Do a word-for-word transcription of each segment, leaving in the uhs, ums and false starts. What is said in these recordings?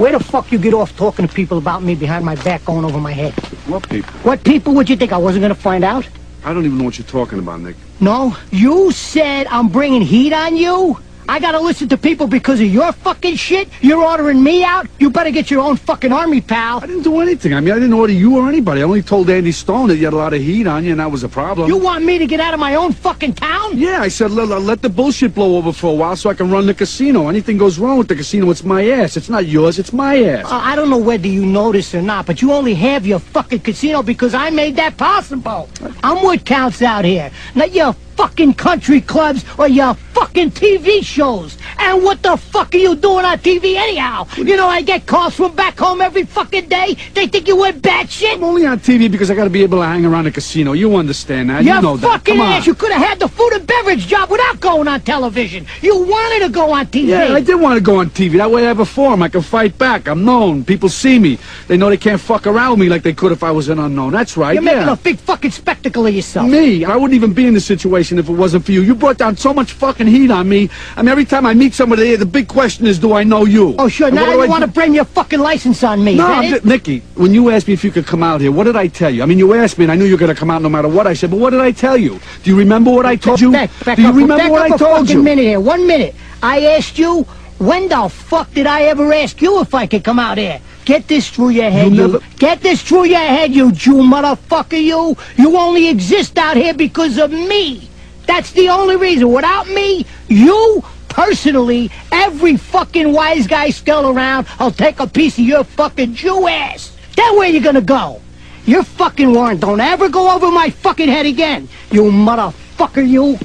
Where the fuck you get off talking to people about me behind my back, going over my head? What people? What people would you think? I wasn't going to find out? I don't even know what you're talking about, Nick. No? You said I'm bringing heat on you? I got to listen to people because of your fucking shit? You're ordering me out? You better get your own fucking army, pal. I didn't do anything. I mean, I didn't order you or anybody. I only told Andy Stone that you had a lot of heat on you and that was a problem. You want me to get out of my own fucking town? Yeah, I said let, let the bullshit blow over for a while so I can run the casino. Anything goes wrong with the casino, it's my ass. It's not yours, it's my ass. Uh, I don't know whether you know this or not, but you only have your fucking casino because I made that possible. I'm what counts out here. Not your fucking country clubs or your fucking T V shows. And what the fuck are you doing on T V anyhow? You know, I get calls from back home every fucking day. They think you went batshit. I'm only on T V because I gotta be able to hang around a casino. You understand that. Your you know that. Come on. Ass. You could have had the food and beverage job without going on television. You wanted to go on T V. Yeah, I did want to go on T V. That way I have a forum. I can fight back. I'm known. People see me. They know they can't fuck around with me like they could if I was an unknown. That's right. You're yeah. making a big fucking spectacle of yourself. Me? I wouldn't even be in this situation if it wasn't for you. You brought down so much fucking heat on me. I mean, every time I meet somebody, the big question is, do I know you? Oh, sure. And now you want to bring your fucking license on me. No, just, Nicky, when you asked me if you could come out here, what did I tell you? I mean, you asked me, and I knew you were going to come out no matter what I said, but what did I tell you? Do you remember what I told you? Back, back do you up, remember back what up I told you? A minute here. One minute. I asked you, when the fuck did I ever ask you if I could come out here? Get this through your head, you, you. Get this through your head, you Jew motherfucker, you. You only exist out here because of me. That's the only reason. Without me, you, personally, every fucking wise guy still around, I'll take a piece of your fucking Jew ass. That way you're gonna go. You're fucking warned. Don't ever go over my fucking head again, you motherfucker, you.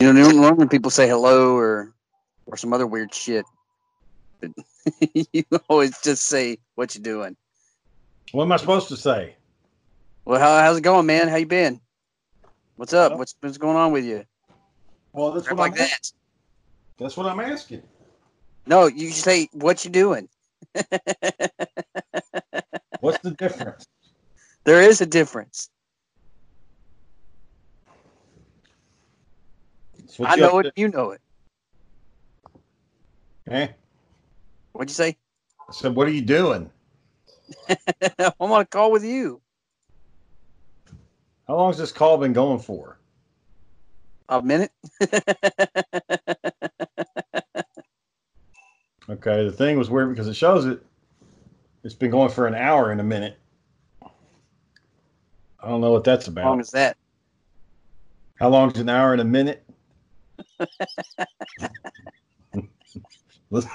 You know, normally people say hello or, or some other weird shit. You always just say what you doing. What am I supposed to say? Well, how, how's it going, man? How you been? What's up? What's, what's going on with you? Well, that's what like I'm that. That's what I'm asking. No, you say what you doing. What's the difference? There is a difference. I know it. You know it. Eh? What'd you say? I said, what are you doing? I'm on a call with you. How long has this call been going for? A minute. Okay, the thing was weird because it shows it. It's been going for an hour and a minute. I don't know what that's about. How long is that? How long is an hour and a minute? Listen,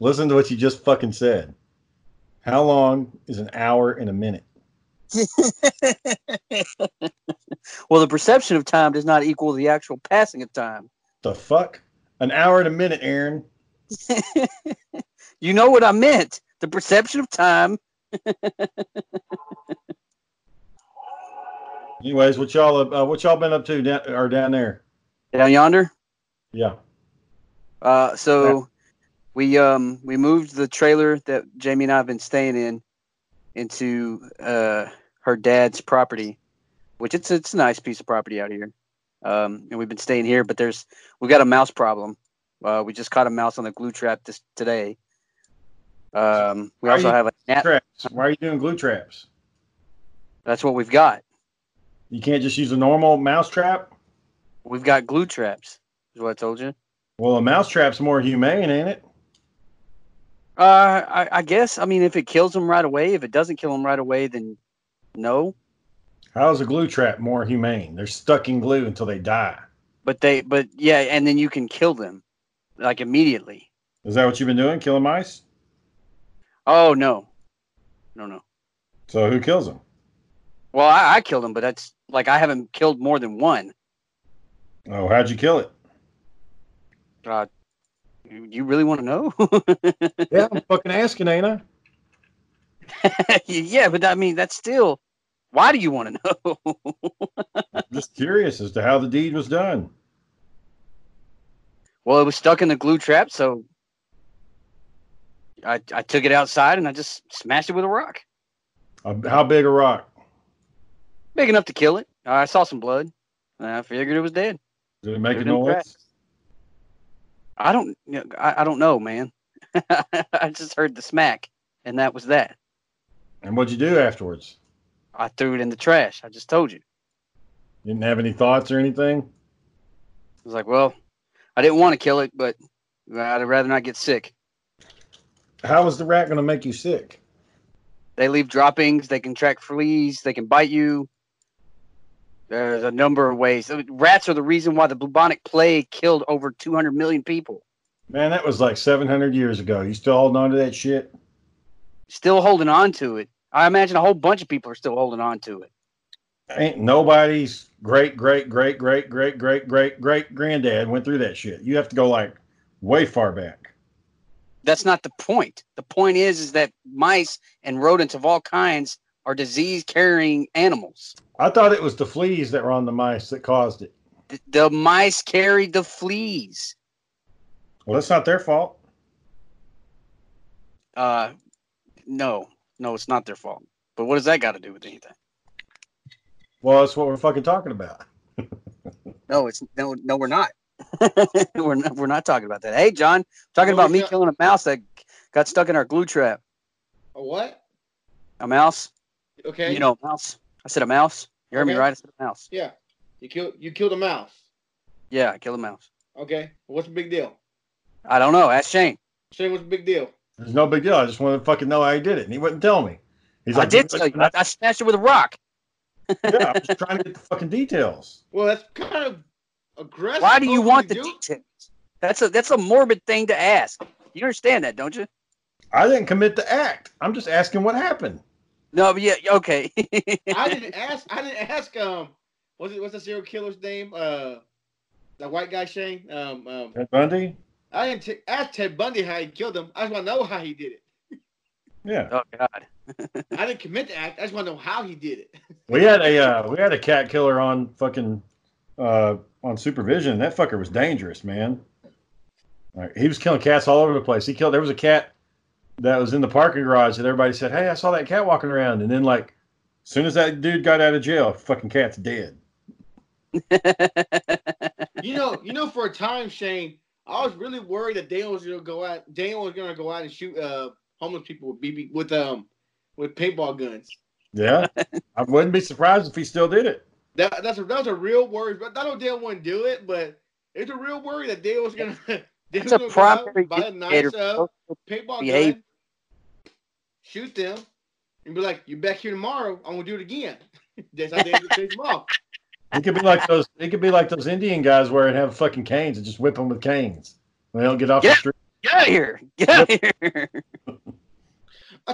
listen to what you just fucking said. How long is an hour and a minute? Well, the perception of time does not equal the actual passing of time. The fuck? An hour and a minute, Aaron. You know what I meant. The perception of time. Anyways, what y'all uh, what y'all been up to down or down there? Down yonder? Yeah. Uh, so yeah. we um we moved the trailer that Jamie and I have been staying in into uh her dad's property, which it's it's a nice piece of property out here, um, and we've been staying here. But there's we got a mouse problem. Uh, we just caught a mouse on the glue trap this today. Um, we Why also have a nap. Traps? Why are you doing glue traps? That's what we've got. You can't just use a normal mouse trap. We've got glue traps. Is what I told you. Well, a mouse trap's more humane, ain't it? Uh, I, I guess. I mean, if it kills them right away, if it doesn't kill them right away, then no. How's a glue trap more humane? They're stuck in glue until they die. But they, but yeah, and then you can kill them, like immediately. Is that what you've been doing? Killing mice? Oh no, no, no. So who kills them? Well, I, I killed them, but that's like I haven't killed more than one. Oh, how'd you kill it? Uh, you, you really want to know? Yeah, I'm fucking asking, ain't I? Yeah, but I mean, that's still. Why do you want to know? I'm just curious as to how the deed was done. Well, it was stuck in the glue trap, so I I took it outside and I just smashed it with a rock. Uh, how big a rock? Big enough to kill it. Uh, I saw some blood. And I figured it was dead. Did it make a noise? I don't, you know, I, I don't know, man. I just heard the smack, and that was that. And what'd you do afterwards? I threw it in the trash. I just told you. You didn't have any thoughts or anything? I was like, well, I didn't want to kill it, but I'd rather not get sick. How is the rat going to make you sick? They leave droppings. They can track fleas. They can bite you. There's a number of ways. Rats are the reason why the bubonic plague killed over two hundred million people. Man, that was like seven hundred years ago. You still holding on to that shit? Still holding on to it. I imagine a whole bunch of people are still holding on to it. Ain't nobody's great, great, great, great, great, great, great, great granddad went through that shit. You have to go like way far back. That's not the point. The point is, is that mice and rodents of all kinds are disease-carrying animals. I thought it was the fleas that were on the mice that caused it. The, the mice carried the fleas. Well, that's not their fault. Uh, no. No, it's not their fault. But what does that got to do with anything? Well, that's what we're fucking talking about. No, it's no, no, we're not. we're not. We're not talking about that. Hey, John, talking what about me got? killing a mouse that got stuck in our glue trap. A what? A mouse. Okay. You know, a mouse. I said a mouse. You heard okay. me right? I said a mouse. Yeah. You killed. You killed a mouse. Yeah, I killed a mouse. Okay. Well, what's the big deal? I don't know. Ask Shane. Shane, what's the big deal? There's no big deal. I just wanted to fucking know how he did it, and he wouldn't tell me. He's like, I did tell you. I, I smashed it with a rock. Yeah, I'm just trying to get the fucking details. Well, that's kind of aggressive. Why do you want the details? That's a that's a morbid thing to ask. You understand that, don't you? I didn't commit the act. I'm just asking what happened. No, but yeah, okay. I didn't ask. I didn't ask. Um, what's it? What's the serial killer's name? Uh, that white guy, Shane. Um, um Ted Bundy. I didn't t- ask Ted Bundy how he killed him. I just want to know how he did it. Yeah. Oh God. I didn't commit the act. I just want to know how he did it. We had a uh, we had a cat killer on fucking uh, on supervision. That fucker was dangerous, man. Like, he was killing cats all over the place. He killed. There was a cat that was in the parking garage that everybody said, "Hey, I saw that cat walking around." And then, like, as soon as that dude got out of jail, fucking cat's dead. you know, you know, for a time, Shane, I was really worried that Daniel was gonna go out. Daniel was gonna go out and shoot uh, homeless people with B B with um. with paintball guns. Yeah. I wouldn't be surprised if he still did it. That, that's a, that was a real worry. But I know Dale wouldn't do it, but it's a real worry that Dale was going to buy a nice uh, paintball behave. gun, shoot them, and be like, "You're back here tomorrow. I'm going to do it again." That's how Dale would take them off. It could be like those It could be like those Indian guys where they have fucking canes and just whip them with canes. They don't get off get, the street. Get out of here. Get out of here.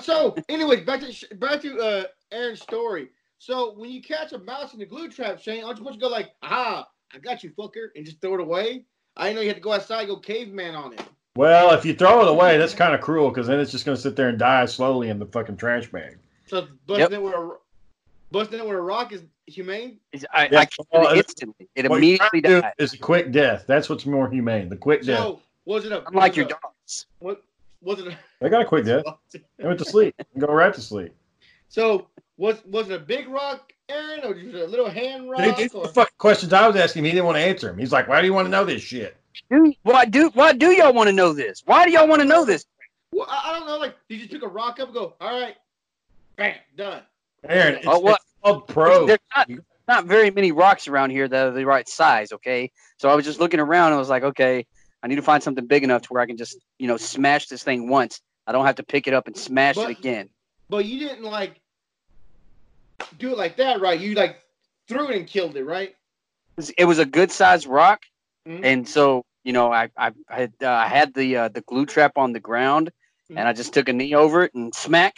So, anyways, back to back to uh, Aaron's story. So, when you catch a mouse in the glue trap, Shane, aren't you supposed to go like, "Aha, I got you, fucker," and just throw it away? I didn't know you had to go outside and go caveman on it. Well, if you throw it away, that's kind of cruel because then it's just going to sit there and die slowly in the fucking trash bag. So, busting, yep. it, with a, busting it with a rock is humane? It's, I, I well, it instantly. It immediately dies. It's a quick death. That's what's more humane, the quick death. So, was it a... Unlike your dogs. What? Was it a, they got a quick death. They went to sleep. Go right to sleep. So was was it a big rock, Aaron, or just a little hand rock? These the fucking questions I was asking him, he didn't want to answer them. He's like, "Why do you want to know this shit? Dude, why do why do y'all want to know this? Why do y'all want to know this?" Well, I, I don't know. Like, you just took a rock up and go, "All right, bam, done." Aaron, it's, oh, well, it's called pro. There's not, not very many rocks around here that are the right size. Okay, so I was just looking around and I was like, okay. I need to find something big enough to where I can just, you know, smash this thing once. I don't have to pick it up and smash but, it again. But you didn't, like, do it like that, right? You, like, threw it and killed it, right? It was a good-sized rock. Mm-hmm. And so, you know, I I, I had, uh, had the uh, the glue trap on the ground, mm-hmm. and I just took a knee over it and smack,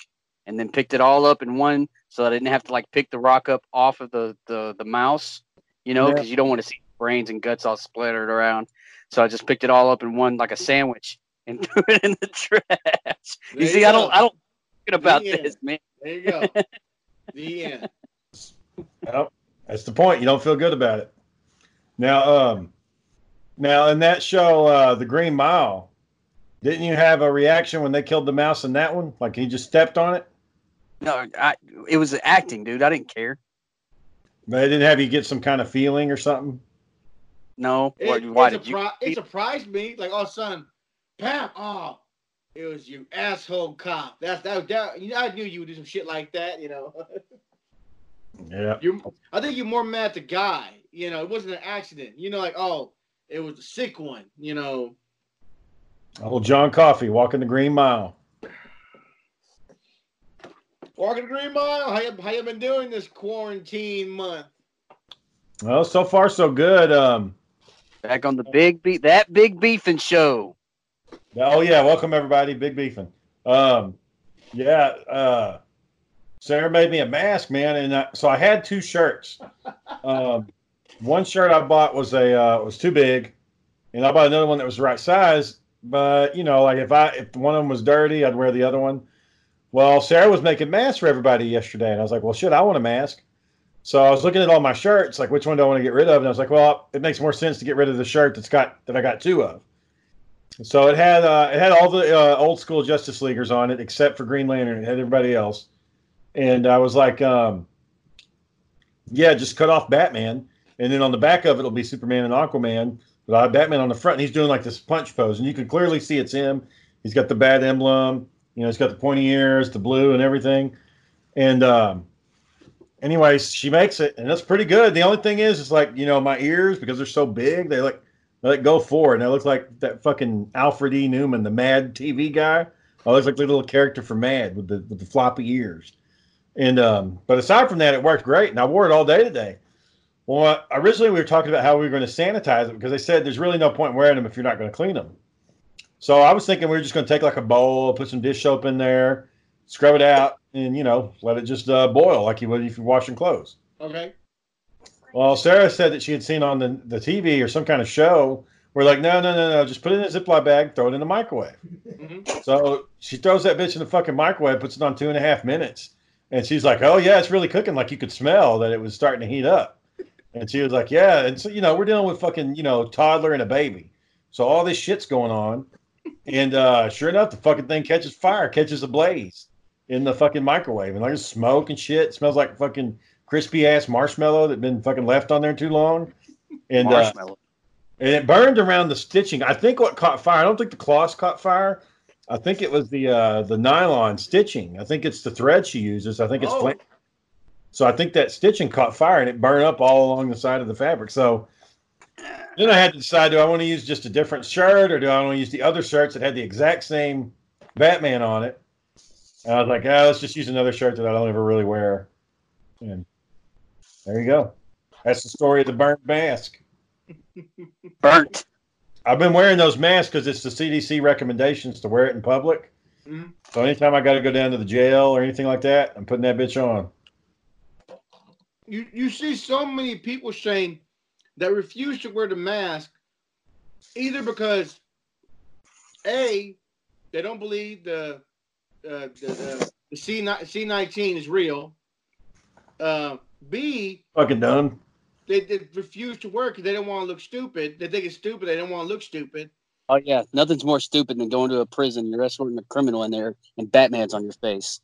and then picked it all up in one so that I didn't have to, like, pick the rock up off of the, the, the mouse, you know, because yeah. you don't want to see brains and guts all splattered around. So I just picked it all up in one like a sandwich and threw it in the trash. You, you see, go. I don't, I don't think about the this, end. man. There you go. The end. Well, that's the point. You don't feel good about it. Now, um, now in that show, uh, The Green Mile, didn't you have a reaction when they killed the mouse in that one? Like, he just stepped on it? No, I, it was acting, dude. I didn't care. They didn't have you get some kind of feeling or something? No? It, or, why did you? It surprised me. Like, oh, son, Pam, oh, it was you asshole cop. That's that, that. You know, I knew you would do some shit like that. You know. Yeah. You, I think you're more mad at the guy. You know, it wasn't an accident. You know, like, oh, it was a sick one. You know. Old John Coffey walking the Green Mile. Walking the Green Mile. How you, how you been doing this quarantine month? Well, so far so good. Um, Back on the big beef, that big beefing show. Oh yeah, welcome everybody, big beefing. Um, yeah, uh, Sarah made me a mask, man, and I, so I had two shirts. Um, one shirt I bought was a uh, was too big, and I bought another one that was the right size. But you know, like if I if one of them was dirty, I'd wear the other one. Well, Sarah was making masks for everybody yesterday, and I was like, well, shit, I want a mask. So I was looking at all my shirts, like, which one do I want to get rid of? And I was like, well, it makes more sense to get rid of the shirt that's got that I got two of. So it had uh, it had all the uh, old school Justice Leaguers on it, except for Green Lantern. It had everybody else. And I was like, um, yeah, just cut off Batman. And then on the back of it will be Superman and Aquaman. But I have Batman on the front, and he's doing like this punch pose. And you can clearly see it's him. He's got the bat emblem. You know, he's got the pointy ears, the blue and everything. And... Um, anyways, she makes it, and that's pretty good. The only thing is, it's like, you know, my ears, because they're so big, they like they like go forward, and I look like that fucking Alfred E. Newman, the Mad T V guy. I look like the little character from Mad with the with the floppy ears. And um, but aside from that, it worked great, and I wore it all day today. Well, I, originally we were talking about how we were going to sanitize it because they said there's really no point in wearing them if you're not going to clean them. So I was thinking we were just going to take like a bowl, put some dish soap in there, scrub it out, and, you know, let it just uh, boil like you would if you're washing clothes. Okay. Well, Sarah said that she had seen on the, the T V or some kind of show where, like, no, no, no, no, just put it in a Ziploc bag, throw it in the microwave. Mm-hmm. So she throws that bitch in the fucking microwave, puts it on two and a half minutes. And she's like, oh, yeah, it's really cooking. Like, you could smell that it was starting to heat up. And she was like, yeah. And so, you know, we're dealing with fucking, you know, toddler and a baby. So all this shit's going on. And uh, sure enough, the fucking thing catches fire, catches a blaze in the fucking microwave, and like smoke and shit. It smells like fucking crispy ass marshmallow that been fucking left on there too long. And marshmallow. Uh, and it burned around the stitching. I think what caught fire, I don't think the cloth caught fire. I think it was the uh, the nylon stitching. I think it's the thread she uses. I think it's oh. flame. So I think that stitching caught fire and it burned up all along the side of the fabric. So then I had to decide, do I want to use just a different shirt or do I want to use the other shirts that had the exact same Batman on it? And I was like, ah, oh, let's just use another shirt that I don't ever really wear. And there you go. That's the story of the burnt mask. Burnt. I've been wearing those masks because it's the C D C recommendations to wear it in public. Mm-hmm. So anytime I got to go down to the jail or anything like that, I'm putting that bitch on. You you see so many people, Shane, that refuse to wear the mask either because, A, they don't believe the... Uh, the, the C nineteen is real. Uh, B, fucking dumb. They, they refuse to work because they don't want to look stupid. They think it's stupid. They don't want to look stupid. Oh yeah, nothing's more stupid than going to a prison and you're escorting a criminal in there and Batman's on your face.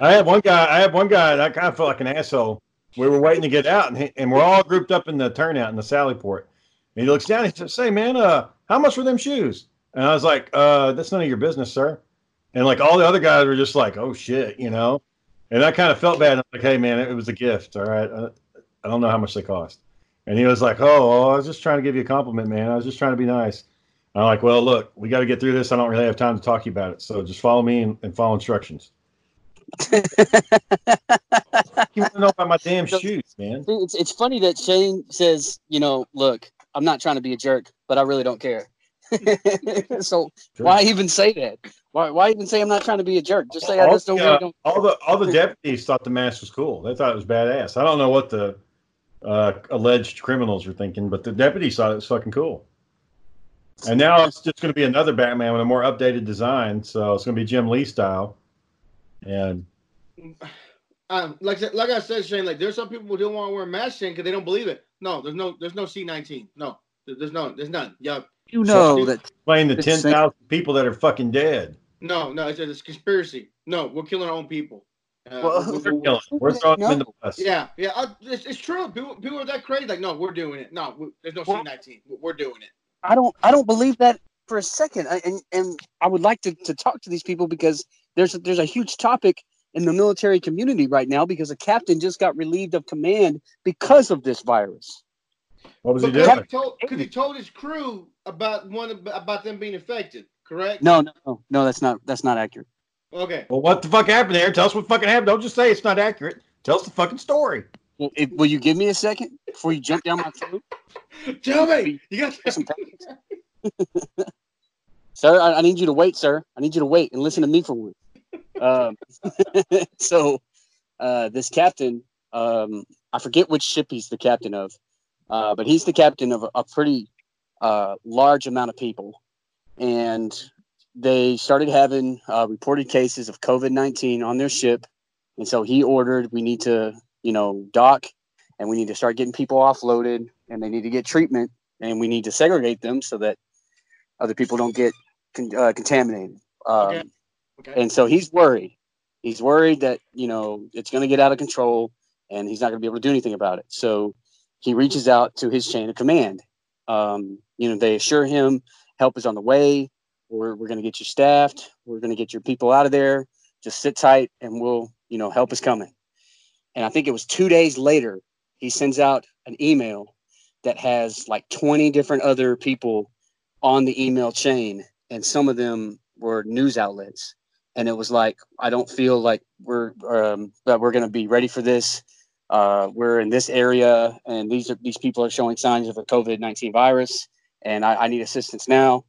I had one guy. I had one guy that I kind of felt like an asshole. We were waiting to get out, and he, and we're all grouped up in the turnout in the Sallyport. And he looks down. And he says, "Hey man, uh, how much were them shoes?" And I was like, "Uh, that's none of your business, sir." And, like, all the other guys were just like, oh, shit, you know? And I kind of felt bad. I'm like, hey, man, it was a gift, all right? I don't know how much they cost. And he was like, oh, I was just trying to give you a compliment, man. I was just trying to be nice. And I'm like, well, look, we got to get through this. I don't really have time to talk to you about it. So just follow me and, and follow instructions. You want to know about my damn so, shoes, man. It's, it's funny that Shane says, you know, look, I'm not trying to be a jerk, but I really don't care. So sure. Why even say that? Why why even say I'm not trying to be a jerk? Just say all I just don't, the, really don't. All the all the deputies thought the mask was cool. They thought it was badass. I don't know what the uh, alleged criminals were thinking, but the deputies thought it was fucking cool. And now it's just going to be another Batman with a more updated design. So it's going to be Jim Lee style. And um, like like I said, Shane, like there's some people who don't want to wear masks because they don't believe it. No, there's no there's no C nineteen. No, there's no there's none. Yeah. You know so, that playing the ten thousand people that are fucking dead. No, no, it's a, it's a conspiracy. No, we're killing our own people. Uh, well, we're, we're, we're, we're throwing no. them in the bus. Yeah, yeah, I, it's, it's true. People, people are that crazy. Like, no, we're doing it. No, we, there's no C nineteen. We're doing it. I don't, I don't believe that for a second. I, and and I would like to, to talk to these people because there's a, there's a huge topic in the military community right now because a captain just got relieved of command because of this virus. What was but he doing? Because he, he told his crew about one about them being infected. Correct? No, no, no. That's not that's not accurate. Okay. Well, what the fuck happened there? Tell us what fucking happened. Don't just say it's not accurate. Tell us the fucking story. Well, it, will you give me a second before you jump down my throat? Tell me. You got some time. Sir, I, I need you to wait, sir. I need you to wait and listen to me for one. Um, so uh, this captain, um, I forget which ship he's the captain of, uh, but he's the captain of a, a pretty uh, large amount of people. And they started having uh, reported cases of COVID nineteen on their ship. And so he ordered, we need to, you know, dock and we need to start getting people offloaded and they need to get treatment and we need to segregate them so that other people don't get con uh, contaminated. Um, okay. Okay. And so he's worried. He's worried that, you know, it's going to get out of control and he's not going to be able to do anything about it. So he reaches out to his chain of command. Um, you know, they assure him help is on the way. We're, we're going to get you staffed. We're going to get your people out of there. Just sit tight and we'll, you know, help is coming. And I think it was two days later, he sends out an email that has like twenty different other people on the email chain. And some of them were news outlets. And it was like, I don't feel like we're, um, that we're going to be ready for this. Uh, we're in this area and these are, these people are showing signs of a COVID nineteen virus and I, I need assistance now.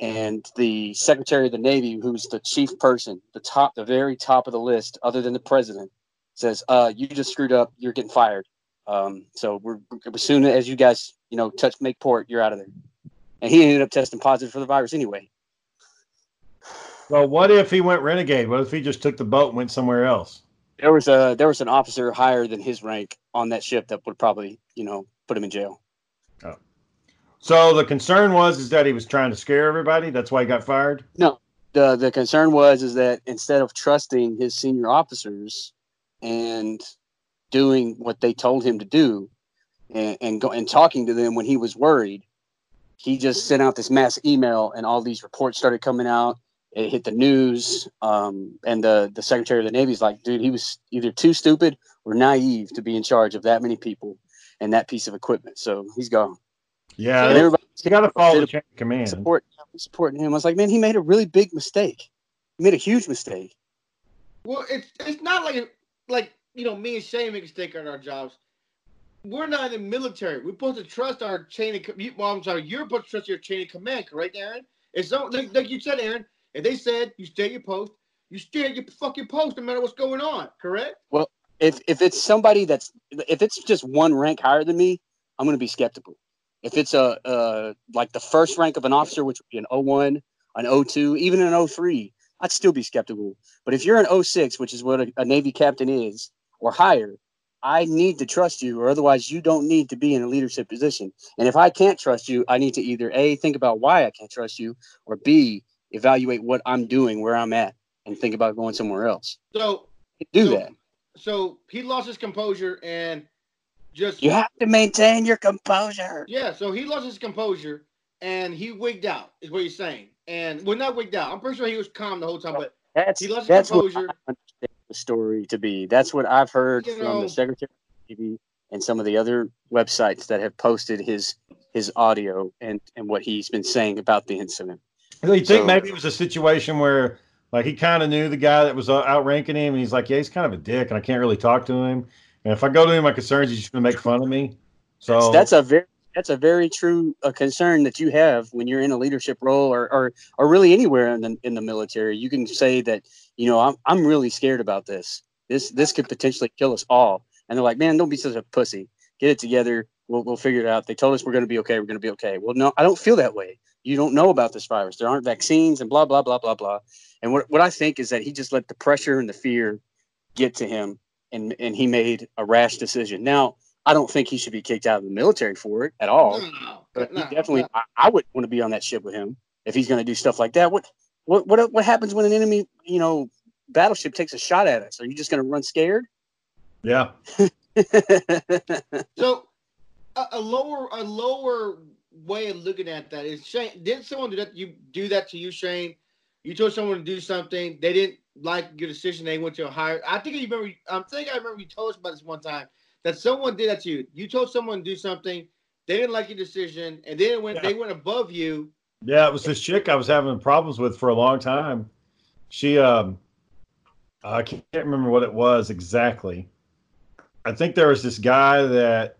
And the Secretary of the Navy, who's the chief person, the top, the very top of the list, other than the president, says, uh, you just screwed up. You're getting fired. Um, so we're, as soon as you guys, you know, touch, make port, you're out of there. And he ended up testing positive for the virus anyway. Well, what if he went renegade? What if he just took the boat and went somewhere else? There was a there was an officer higher than his rank on that ship that would probably, you know, put him in jail. Oh. So the concern was is that he was trying to scare everybody. That's why he got fired. No, the the concern was is that instead of trusting his senior officers and doing what they told him to do, and and, go, and talking to them when he was worried, he just sent out this mass email, and all these reports started coming out. It hit the news, um, and the the Secretary of the Navy is like, dude, he was either too stupid or naive to be in charge of that many people and that piece of equipment. So he's gone. Yeah, and everybody, you got to follow the chain of command. Support, supporting him. I was like, man, he made a really big mistake. He made a huge mistake. Well, it's it's not like like you know, me and Shane make a mistake on our jobs. We're not in the military. We're supposed to trust our chain of command. Well, I'm sorry, you're supposed to trust your chain of command, correct, Aaron? It's so like, like you said, Aaron. If they said you stay at your post, you stay at your fucking post no matter what's going on, correct? Well, if if it's somebody that's if it's just one rank higher than me, I'm going to be skeptical. If it's a, a like the first rank of an officer, which would be an O one, an O two, even an O three, I'd still be skeptical. But if you're an O six, which is what a, a Navy captain is, or higher, I need to trust you, or otherwise you don't need to be in a leadership position. And if I can't trust you, I need to either A, think about why I can't trust you, or B, evaluate what I'm doing, where I'm at, and think about going somewhere else. So do so, that. So he lost his composure and. Just, you have to maintain your composure. Yeah, so he lost his composure and he wigged out, is what you're saying. And well, not wigged out. I'm pretty sure he was calm the whole time, but that's, he lost his composure. That's what I understand the story to be. That's what I've heard you from know, the Secretary of T V and some of the other websites that have posted his his audio and and what he's been saying about the incident. So you think so, maybe it was a situation where like he kind of knew the guy that was outranking him, and he's like, yeah, he's kind of a dick, and I can't really talk to him. And if I go to him, my concerns, he's just going to make fun of me. So that's a very that's a very true uh, concern that you have when you're in a leadership role or or, or really anywhere in the, in the military. You can say that, you know, I'm, I'm really scared about this. This this could potentially kill us all. And they're like, man, don't be such a pussy. Get it together. We'll, we'll figure it out. They told us we're going to be okay. We're going to be okay. Well, no, I don't feel that way. You don't know about this virus. There aren't vaccines and blah, blah, blah, blah, blah. And what, what I think is that he just let the pressure and the fear get to him. And, and he made a rash decision. Now, I don't think he should be kicked out of the military for it at all. No, no, but no, he definitely, no. I, I would want to be on that ship with him if he's going to do stuff like that. What, what, what, what happens when an enemy, you know, battleship takes a shot at us, are you just going to run scared? Yeah. So a, a lower a lower way of looking at that is, Shane, didn't someone do that? You do that to you, Shane? You told someone to do something, they didn't like your decision, they went to a higher. I think you remember. I'm thinking I remember you told us about this one time that someone did that to you. You told someone to do something, they didn't like your decision, and then it went yeah. they went above you. Yeah, it was this chick I was having problems with for a long time. She, um, I can't remember what it was exactly. I think there was this guy that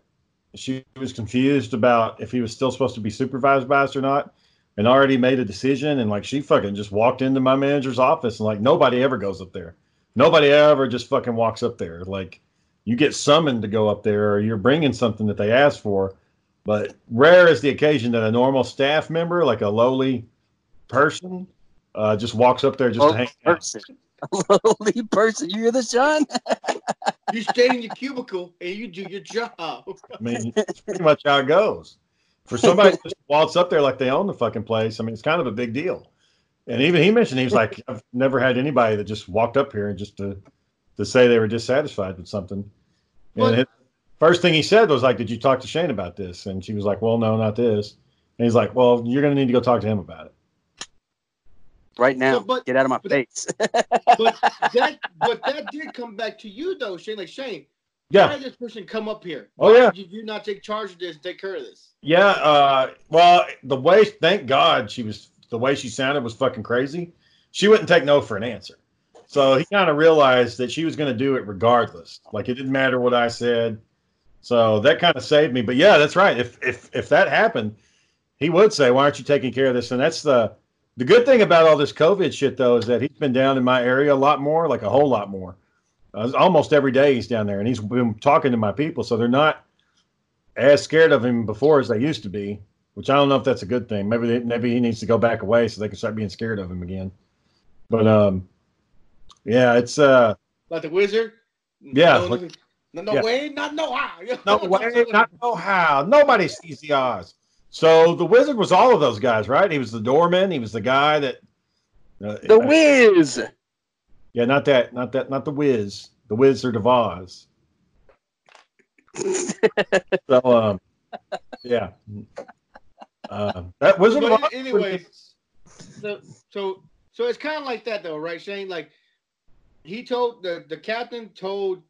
she was confused about if he was still supposed to be supervised by us or not, and already made a decision. And like, she fucking just walked into my manager's office, and like, nobody ever goes up there. Nobody ever just fucking walks up there. Like, you get summoned to go up there, or you're bringing something that they asked for. But rare is the occasion that a normal staff member, like a lowly person, uh, just walks up there just lowly to hang person. out. A lowly person. You hear this, John? You stay in your cubicle and you do your job. I mean, that's pretty much how it goes. For somebody to just waltz up there like they own the fucking place, I mean, it's kind of a big deal. And even he mentioned, he was like, I've never had anybody that just walked up here and just to, to say they were dissatisfied with something. And his first thing he said was like, did you talk to Shane about this? And she was like, well, no, not this. And he's like, well, you're going to need to go talk to him about it. Right now, so, but, get out of my but, face. but, that, but that did come back to you, though, Shane. Like, Shane, yeah. why did this person come up here? Why oh, yeah. did you not take charge of this and take care of this? Yeah, uh, well, the way, thank God, she was, the way she sounded was fucking crazy. She wouldn't take no for an answer. So he kind of realized that she was going to do it regardless. Like, it didn't matter what I said. So that kind of saved me. But, yeah, that's right. If, if, if that happened, he would say, why aren't you taking care of this? And that's the... The good thing about all this COVID shit, though, is that he's been down in my area a lot more, like a whole lot more. Uh, almost every day he's down there, and he's been talking to my people, so they're not as scared of him before as they used to be, which I don't know if that's a good thing. Maybe they, maybe he needs to go back away so they can start being scared of him again. But, um, yeah, it's... Uh, like the wizard? Yeah. No, like, no, no yeah. way, not no how. No way, not no how. Nobody sees the odds. So the wizard was all of those guys, right? He was the doorman. He was the guy that uh, the whiz. Yeah, not that, not that, not the whiz. The Wizard of Oz. so, um, yeah, uh, that Wizard but of Oz. Anyway, so so so it's kind of like that, though, right, Shane? Like he told the the captain told,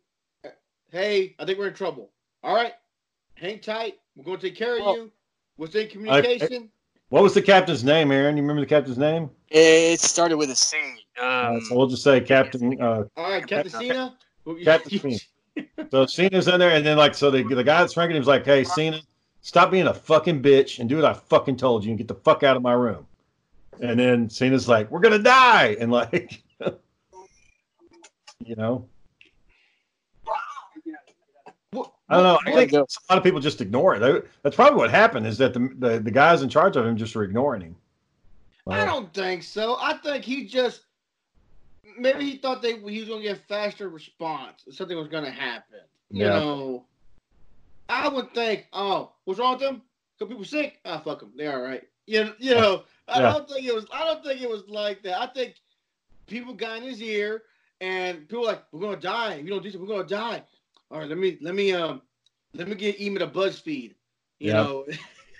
"Hey, I think we're in trouble. All right, hang tight. We're going to take care of well, you." Was in communication? I, what was the captain's name, Aaron? You remember the captain's name? It started with a C. Um, uh, so we'll just say Captain. Uh, All right, Captain Cena. Captain Cena. So Cena's in there, and then like so the the guy that's ranking him was like, "Hey, Cena, stop being a fucking bitch and do what I fucking told you, and get the fuck out of my room." And then Cena's like, "We're gonna die," and like, you know. I don't know. I think a lot of people just ignore it. They, that's probably what happened is that the, the, the guys in charge of him just were ignoring him. Wow. I don't think so. I think he just, maybe he thought they he was going to get a faster response. Something was going to happen. You yeah. know, I would think, oh, what's wrong with them? Some people sick? Ah, oh, fuck them. They're all right. You, you know, I yeah. don't think it was, I don't think it was like that. I think people got in his ear and people were like, we're going to die. If you don't do something, we're going to die. All right, let me let me um let me get email to BuzzFeed. You yeah. know,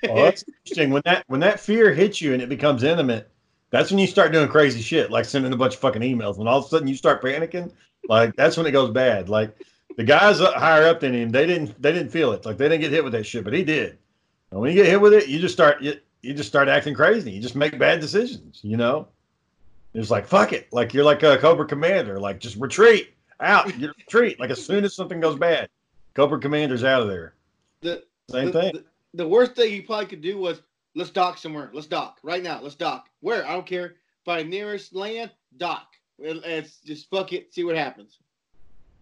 well, that's interesting. When that when that fear hits you and it becomes intimate, that's when you start doing crazy shit, like sending a bunch of fucking emails. When all of a sudden you start panicking, like that's when it goes bad. Like the guys higher up than him, they didn't they didn't feel it. Like they didn't get hit with that shit, but he did. And when you get hit with it, you just start you, you just start acting crazy. You just make bad decisions. You know, it's like fuck it. Like you're like a Cobra Commander. Like just retreat. Out, you retreat. Like as soon as something goes bad, Cobra Commander's out of there. The, Same the, thing. The, the worst thing he probably could do was let's dock somewhere. Let's dock right now. Let's dock where? I don't care. By nearest land, dock. It's just fuck it. See what happens.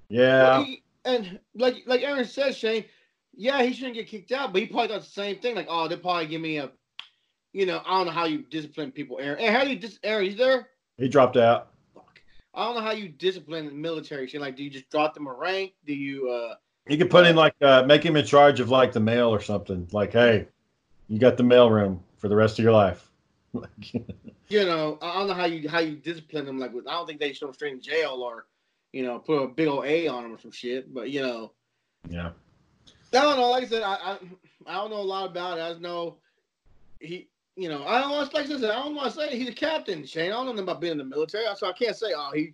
Yeah. Like he, and like like Aaron says, Shane. Yeah, he shouldn't get kicked out, but he probably thought the same thing. Like, oh, they'll probably give me a, you know, I don't know how you discipline people, Aaron. And how do you dis? Aaron, he's there. He dropped out. I don't know how you discipline the military. Shit. Like, do you just drop them a rank? Do you? Uh, you could put in like uh, make him in charge of like the mail or something. Like, hey, you got the mail room for the rest of your life. Like, you know, I don't know how you how you discipline them. Like, I don't think they should string jail or, you know, put a big old A on them or some shit. But you know, yeah. I don't know. Like I said, I I, I don't know a lot about it. I just know he, you know, I don't want to like I said, I don't want to say he's a captain, Shane. I don't know nothing about being in the military, so I can't say oh he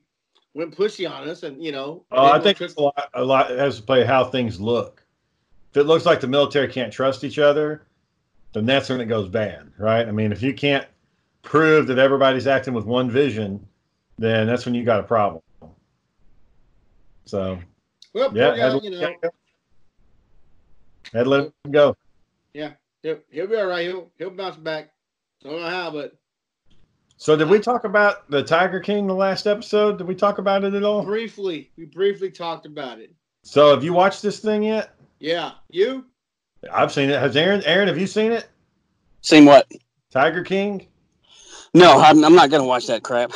went pushy on us and you know. Oh, uh, I think it's a lot. A lot it has to play how things look. If it looks like the military can't trust each other, then that's when it goes bad, right? I mean, if you can't prove that everybody's acting with one vision, then that's when you got a problem. So, well, yeah, yeah had, you know. had to let him go. Yeah, he'll, he'll be all right. He'll, he'll bounce back. Don't know how, but. So did we talk about the Tiger King the last episode? Did we talk about it at all? Briefly. We briefly talked about it. So have you watched this thing yet? Yeah. You? I've seen it. Has Aaron, Aaron, have you seen it? Seen what? Tiger King? No, I'm, I'm not going to watch that crap.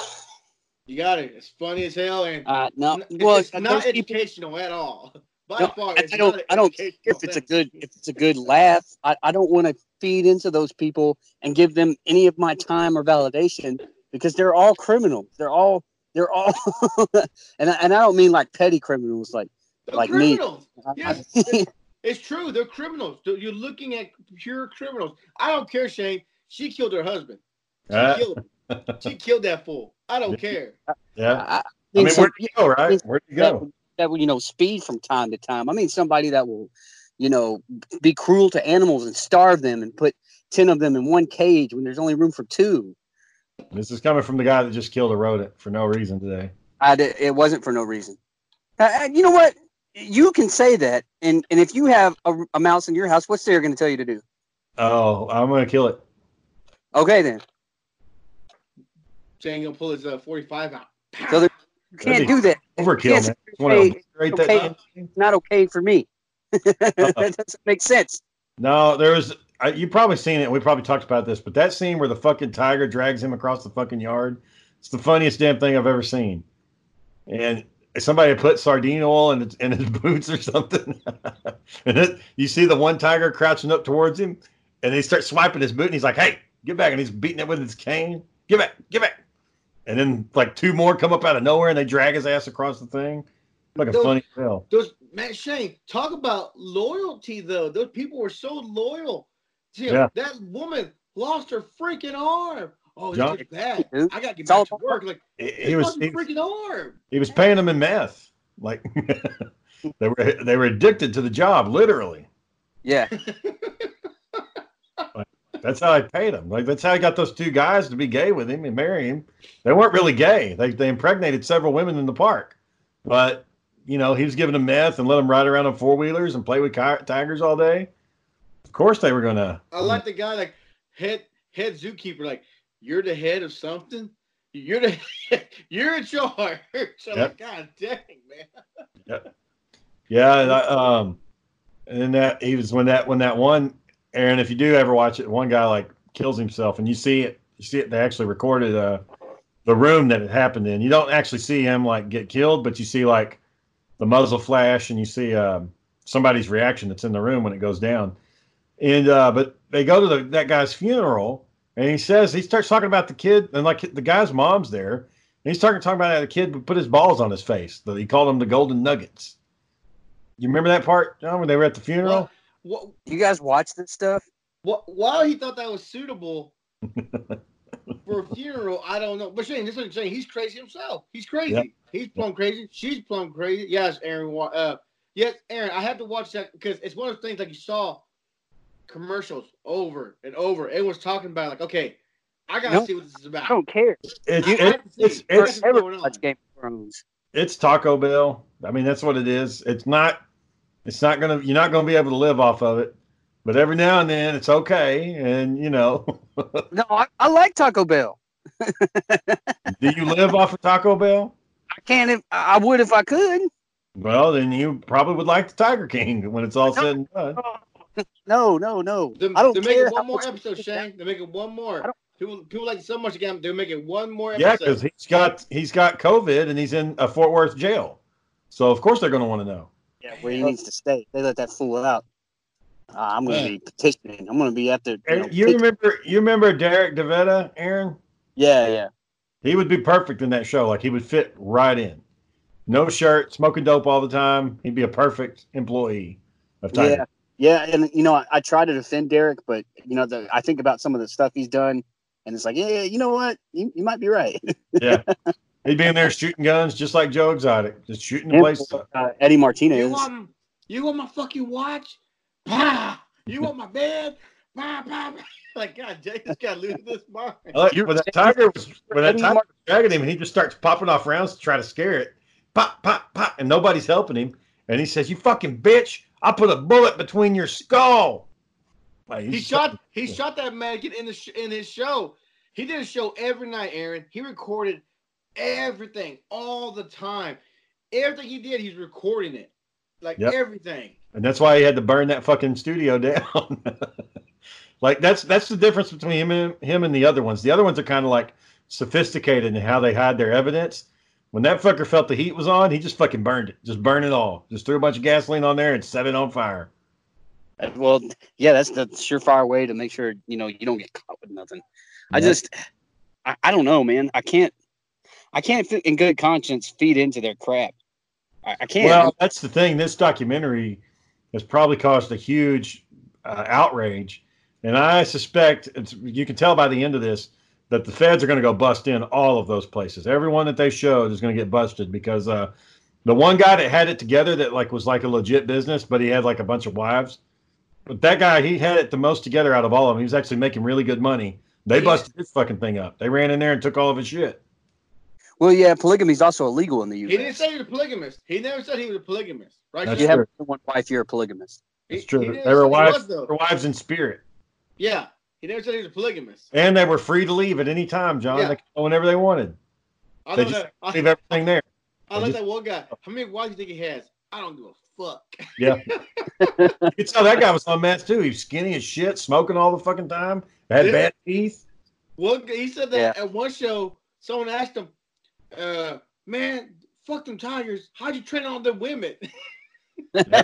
You got it. It's funny as hell. And uh, no. It's, well, it's not educational people, at all. By no, far, it's I don't, not I don't care if it's a good, if it's a good laugh. I, I don't want to feed into those people and give them any of my time or validation because they're all criminals. They're all, they're all, and, I, and I don't mean like petty criminals like, they're like criminals. Me. Yes. it's, it's true. They're criminals. You're looking at pure criminals. I don't care, Shane. She killed her husband. She uh, killed him. She killed that fool. I don't care. Yeah. I, I mean, I mean where'd you go, right? I mean, where'd you go? That will, you know, speed from time to time. I mean, somebody that will, you know, be cruel to animals and starve them and put ten of them in one cage when there's only room for two. This is coming from the guy that just killed a rodent for no reason today. I did, it wasn't for no reason. Uh, you know what? You can say that. And, and if you have a, a mouse in your house, what's Sarah going to tell you to do? Oh, I'm going to kill it. Okay, then. Shane will pull his uh, forty-five out. So there, you can't do that. Overkill, man. Okay, it's okay, not okay for me. That doesn't make sense. No, there was. I, you probably seen it. We probably talked about this, but that scene where the fucking tiger drags him across the fucking yard, it's the funniest damn thing I've ever seen. And somebody put sardine oil in, in his boots or something. And it, you see the one tiger crouching up towards him, and they start swiping his boot, and he's like, "Hey, get back!" And he's beating it with his cane. Get back! Get back! And then like two more come up out of nowhere, and they drag his ass across the thing. Like a those, funny film. Those man, Shane, talk about loyalty though. Those people were so loyal. See, yeah. That woman lost her freaking arm. Oh, John, it's bad. I got to get back to work. Like he, he was he, freaking arm. He was paying them in meth. Like they were they were addicted to the job, literally. Yeah. Like, that's how I paid him. Like that's how I got those two guys to be gay with him and marry him. They weren't really gay. They they impregnated several women in the park, but. You know, he was giving them meth and let them ride around on four-wheelers and play with tigers all day. Of course they were going to. I like the guy, like, head head zookeeper, like, you're the head of something? You're the head, you're in charge. So yep. Like, God dang, man. Yep. Yeah. And I, um, and then that, he was when that, when that one, Aaron, if you do ever watch it, one guy, like, kills himself. And you see it, you see it, they actually recorded uh, the room that it happened in. You don't actually see him, like, get killed, but you see, like, the muzzle flash, and you see uh, somebody's reaction that's in the room when it goes down. And uh, but they go to the, that guy's funeral, and he says he starts talking about the kid, and like the guy's mom's there, and he's talking talking about how the kid would put his balls on his face. He called them the golden nuggets. You remember that part, John, when they were at the funeral? What, what, you guys watch this stuff? What, while he thought that was suitable for a funeral, I don't know. But Shane, this is what I'm saying. He's crazy himself. He's crazy. Yep. He's plumb crazy. She's plumb crazy. Yes, Aaron. Uh, yes, Aaron. I had to watch that because it's one of the things like you saw commercials over and over. Everyone's talking about it, like, okay, I gotta nope. see what this is about. I don't care. It's it's it's, it's, it's, Game of Thrones. It's Taco Bell. I mean, that's what it is. It's not. It's not gonna. You're not gonna be able to live off of it. But every now and then, it's okay. And you know. No, I, I like Taco Bell. Do you live off of Taco Bell? I can't. If, I would if I could. Well, then you probably would like the Tiger King when it's all said and done. No, no, no. They, I don't they care. Make it one more episode, Shane. They make it one more. People, people like it so much again. They make it one more episode. Yeah, because he's got he's got COVID and he's in a Fort Worth jail. So of course they're going to want to know. Yeah, where he needs to stay. They let that fool out. Uh, I'm going to be petitioning. I'm going to be at the. You, know, you remember? You remember Derek DeVetta, Aaron? Yeah, yeah. He would be perfect in that show. Like, he would fit right in. No shirt, smoking dope all the time. He'd be a perfect employee of Tiger. Yeah, yeah. And you know, I, I try to defend Derek, but you know, the, I think about some of the stuff he's done, and it's like, yeah, you know what? You, you might be right. Yeah. He'd be in there shooting guns, just like Joe Exotic, just shooting the and, place up. Uh, Eddie Martinez. You want, you want my fucking watch? Bah! You want my bed? Bah, bah, bah. Like, God, Jake just got to lose this mind. Like, when that tiger was, when that tiger was dragging him, and he just starts popping off rounds to try to scare it. Pop, pop, pop, and nobody's helping him. And he says, "You fucking bitch! I'll put a bullet between your skull." Like, he shot. He shot that mannequin in the sh in his show. He did a show every night, Aaron. He recorded everything all the time. Everything he did, he's recording it, like yep. everything. And that's why he had to burn that fucking studio down. Like that's that's the difference between him and him and the other ones. The other ones are kind of like sophisticated in how they hide their evidence. When that fucker felt the heat was on, he just fucking burned it. Just burned it all. Just threw a bunch of gasoline on there and set it on fire. Well, yeah, that's the surefire way to make sure, you know, you don't get caught with nothing. Yeah. I just, I, I don't know, man. I can't, I can't in good conscience feed into their crap. I, I can't. Well, that's the thing. This documentary has probably caused a huge uh, outrage. And I suspect, it's, you can tell by the end of this, that the feds are going to go bust in all of those places. Everyone that they showed is going to get busted because uh, the one guy that had it together that like was like a legit business, but he had like a bunch of wives. But that guy, he had it the most together out of all of them. He was actually making really good money. They yeah. busted his fucking thing up. They ran in there and took all of his shit. Well, yeah, polygamy is also illegal in the U S He didn't say he was a polygamist. He never said he was a polygamist. Right? That's you true. Have one wife, you're a polygamist. It's true. He they were wives, was, were wives in spirit. Yeah. He never said he was a polygamist. And they were free to leave at any time, John. Yeah. They could go whenever they wanted. I they just that, I, leave everything there. I like that one guy. How many wives do you think he has? I don't give a fuck. Yeah. You could tell that guy was on meth, too. He was skinny as shit, smoking all the fucking time, had yeah. bad teeth. Well, he said that yeah. at one show, someone asked him, uh, man, fuck them tigers. How'd you train all them women? Yep.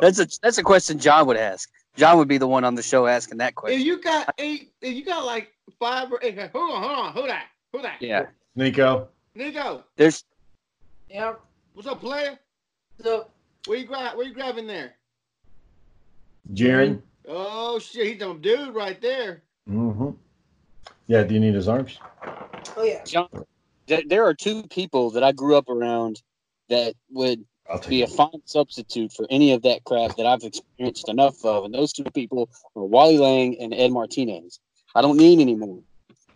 That's a that's a question John would ask. John would be the one on the show asking that question. If you got eight, if you got like five or eight, hold on, hold on, who that, who that? Yeah, Nico. Nico. There's. Yep. What's up, player? What's up? Where you grab? Where you grabbing there? Jaren. Oh shit, he's some dude right there. Mm-hmm. Yeah. Do you need his arms? Oh yeah. John, th there are two people that I grew up around that would. Be a fine substitute for any of that crap that I've experienced enough of, and those two people are Wally Lang and Ed Martinez. I don't need any more.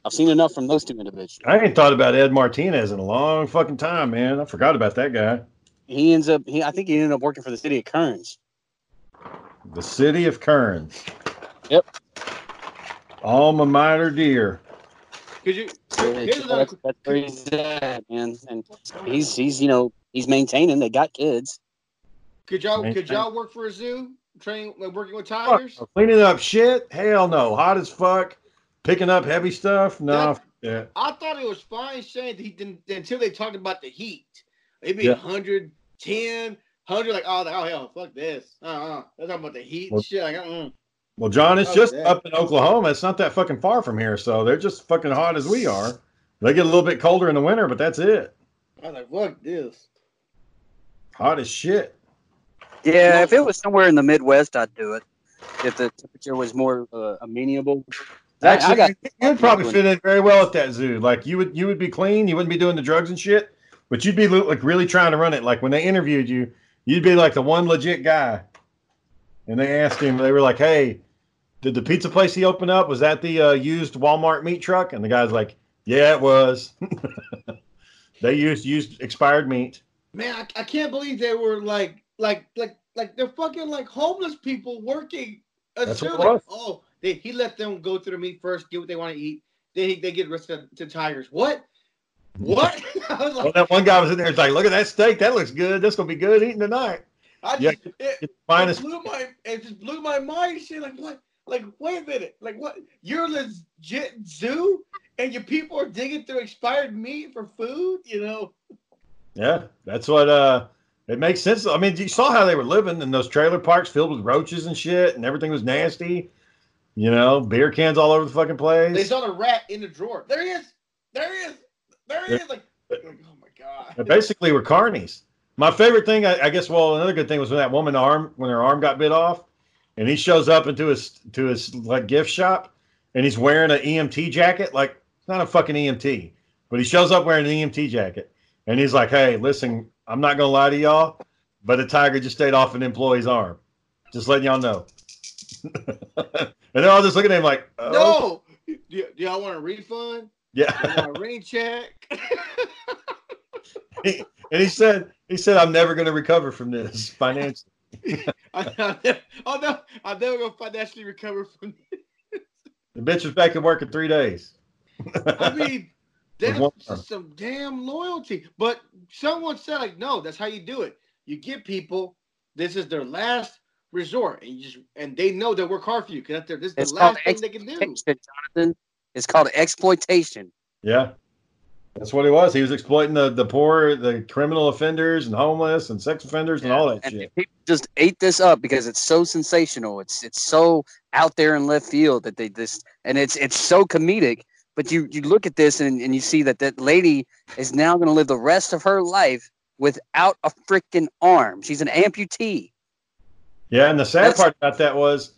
I've seen enough from those two individuals. I ain't thought about Ed Martinez in a long fucking time, man. I forgot about that guy. He ends up, he, I think he ended up working for the city of Kearns. The city of Kearns. Yep. Alma mater, dear. Could you? That's where he's at, man. And he's he's you know. He's maintaining. They got kids. Could y'all could y'all work for a zoo? Training, working with tigers. Oh, cleaning up shit? Hell no. Hot as fuck. Picking up heavy stuff? No. Yeah. I thought it was fine saying that he didn't until they talked about the heat. It'd be yeah. one hundred ten, one hundred. Like oh, like, oh hell, fuck this. Uh uh. They're talking about the heat well, and shit. Like, uh-uh. Well, John, it's oh, just that. Up in Oklahoma. It's not that fucking far from here, so they're just fucking hot as we are. They get a little bit colder in the winter, but that's it. I was like, fuck this. Hot as shit. Yeah, if it was somewhere in the Midwest, I'd do it. If the temperature was more uh, amenable. Actually, I, I got you'd probably fit in very well at that zoo. Like you would, you would be clean. You wouldn't be doing the drugs and shit. But you'd be like really trying to run it. Like when they interviewed you, you'd be like the one legit guy. And they asked him. They were like, "Hey, did the pizza place he opened up was that the uh, used Walmart meat truck?" And the guy's like, "Yeah, it was. They used used expired meat." Man, I, I can't believe they were like, like, like, like they're fucking like homeless people working. That's what it was. Oh, they, he let them go through the meat first, get what they want to eat. Then he, they get the rest of the tigers. What? What? I was like, well, that one guy was in there. It's like, look at that steak. That looks good. That's gonna be good eating tonight. I just, yeah, it, it, minus it blew my, it just blew my mind. Shit, like what? Like wait a minute. Like what? You're a legit zoo, and your people are digging through expired meat for food. You know. Yeah, that's what uh It makes sense. I mean, you saw how they were living in those trailer parks filled with roaches and shit, and everything was nasty. You know, beer cans all over the fucking place. They saw the rat in the drawer. There he is. There he is. There he is. Like, like oh my God. They basically were carnies. My favorite thing, I, I guess, well, another good thing was when that woman arm, when her arm got bit off, and he shows up into his, to his like gift shop, and he's wearing an E M T jacket. Like, it's not a fucking E M T, but he shows up wearing an E M T jacket. And he's like, hey, listen, I'm not going to lie to y'all, but a tiger just stayed off an employee's arm. Just letting y'all know. And they're all just looking at him like, oh. No. Do, do y'all want a refund? Yeah. A rain check? he, and he said, he said, I'm never going to recover from this financially. I, I'm never, oh, no. I'm never going to financially recover from this. The bitch was back at work in three days. I mean, that's some damn loyalty. But someone said, like, no, that's how you do it. You get people, this is their last resort, and you just, and they know that we're hard for you because this is the it's last thing they can do. Jonathan. It's called exploitation. Yeah. That's what it was. He was exploiting the, the poor, the criminal offenders and homeless and sex offenders yeah. and all that and shit. People just ate this up because it's so sensational. It's it's so out there in left field that they just and it's it's so comedic. But you, you look at this and, and you see that that lady is now going to live the rest of her life without a freaking arm. She's an amputee. Yeah, and the sad That's, part about that was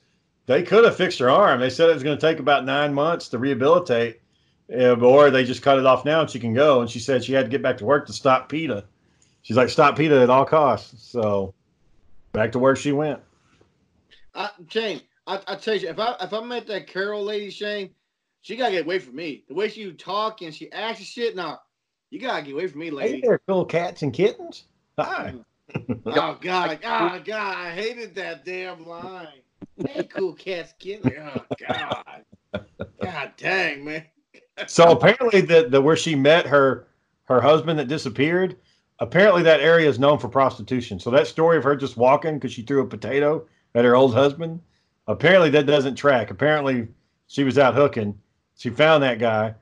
they could have fixed her arm. They said it was going to take about nine months to rehabilitate, or they just cut it off now and she can go. And she said she had to get back to work to stop PETA. She's like, stop PETA at all costs. So back to work she went. Uh, Shane, I, I tell you, if I if I met that Carol lady, Shane, she gotta get away from me. The way she talk and she acts and shit, nah, you gotta get away from me, lady. Hey there, cool cats and kittens. Hi. Oh God, God, God, I hated that damn line. Hey, cool cats, kittens. Oh God, God dang, man. So apparently, the the where she met her her husband that disappeared, apparently that area is known for prostitution. So that story of her just walking because she threw a potato at her old husband, apparently that doesn't track. Apparently she was out hooking. She found that guy,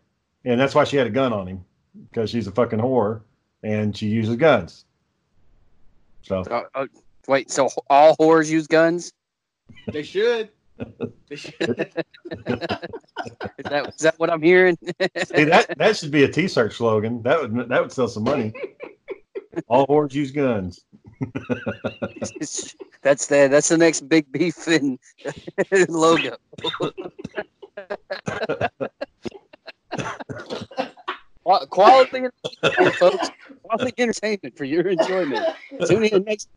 and that's why she had a gun on him, because she's a fucking whore, and she uses guns. So uh, uh, wait, so all whores use guns? They should. They should. Is that, is that what I'm hearing? See, that that should be a T-shirt slogan. That would that would sell some money. All whores use guns. That's the that's the next big beef in logo. Quality entertainment, folks. Quality entertainment for your enjoyment. Tune in next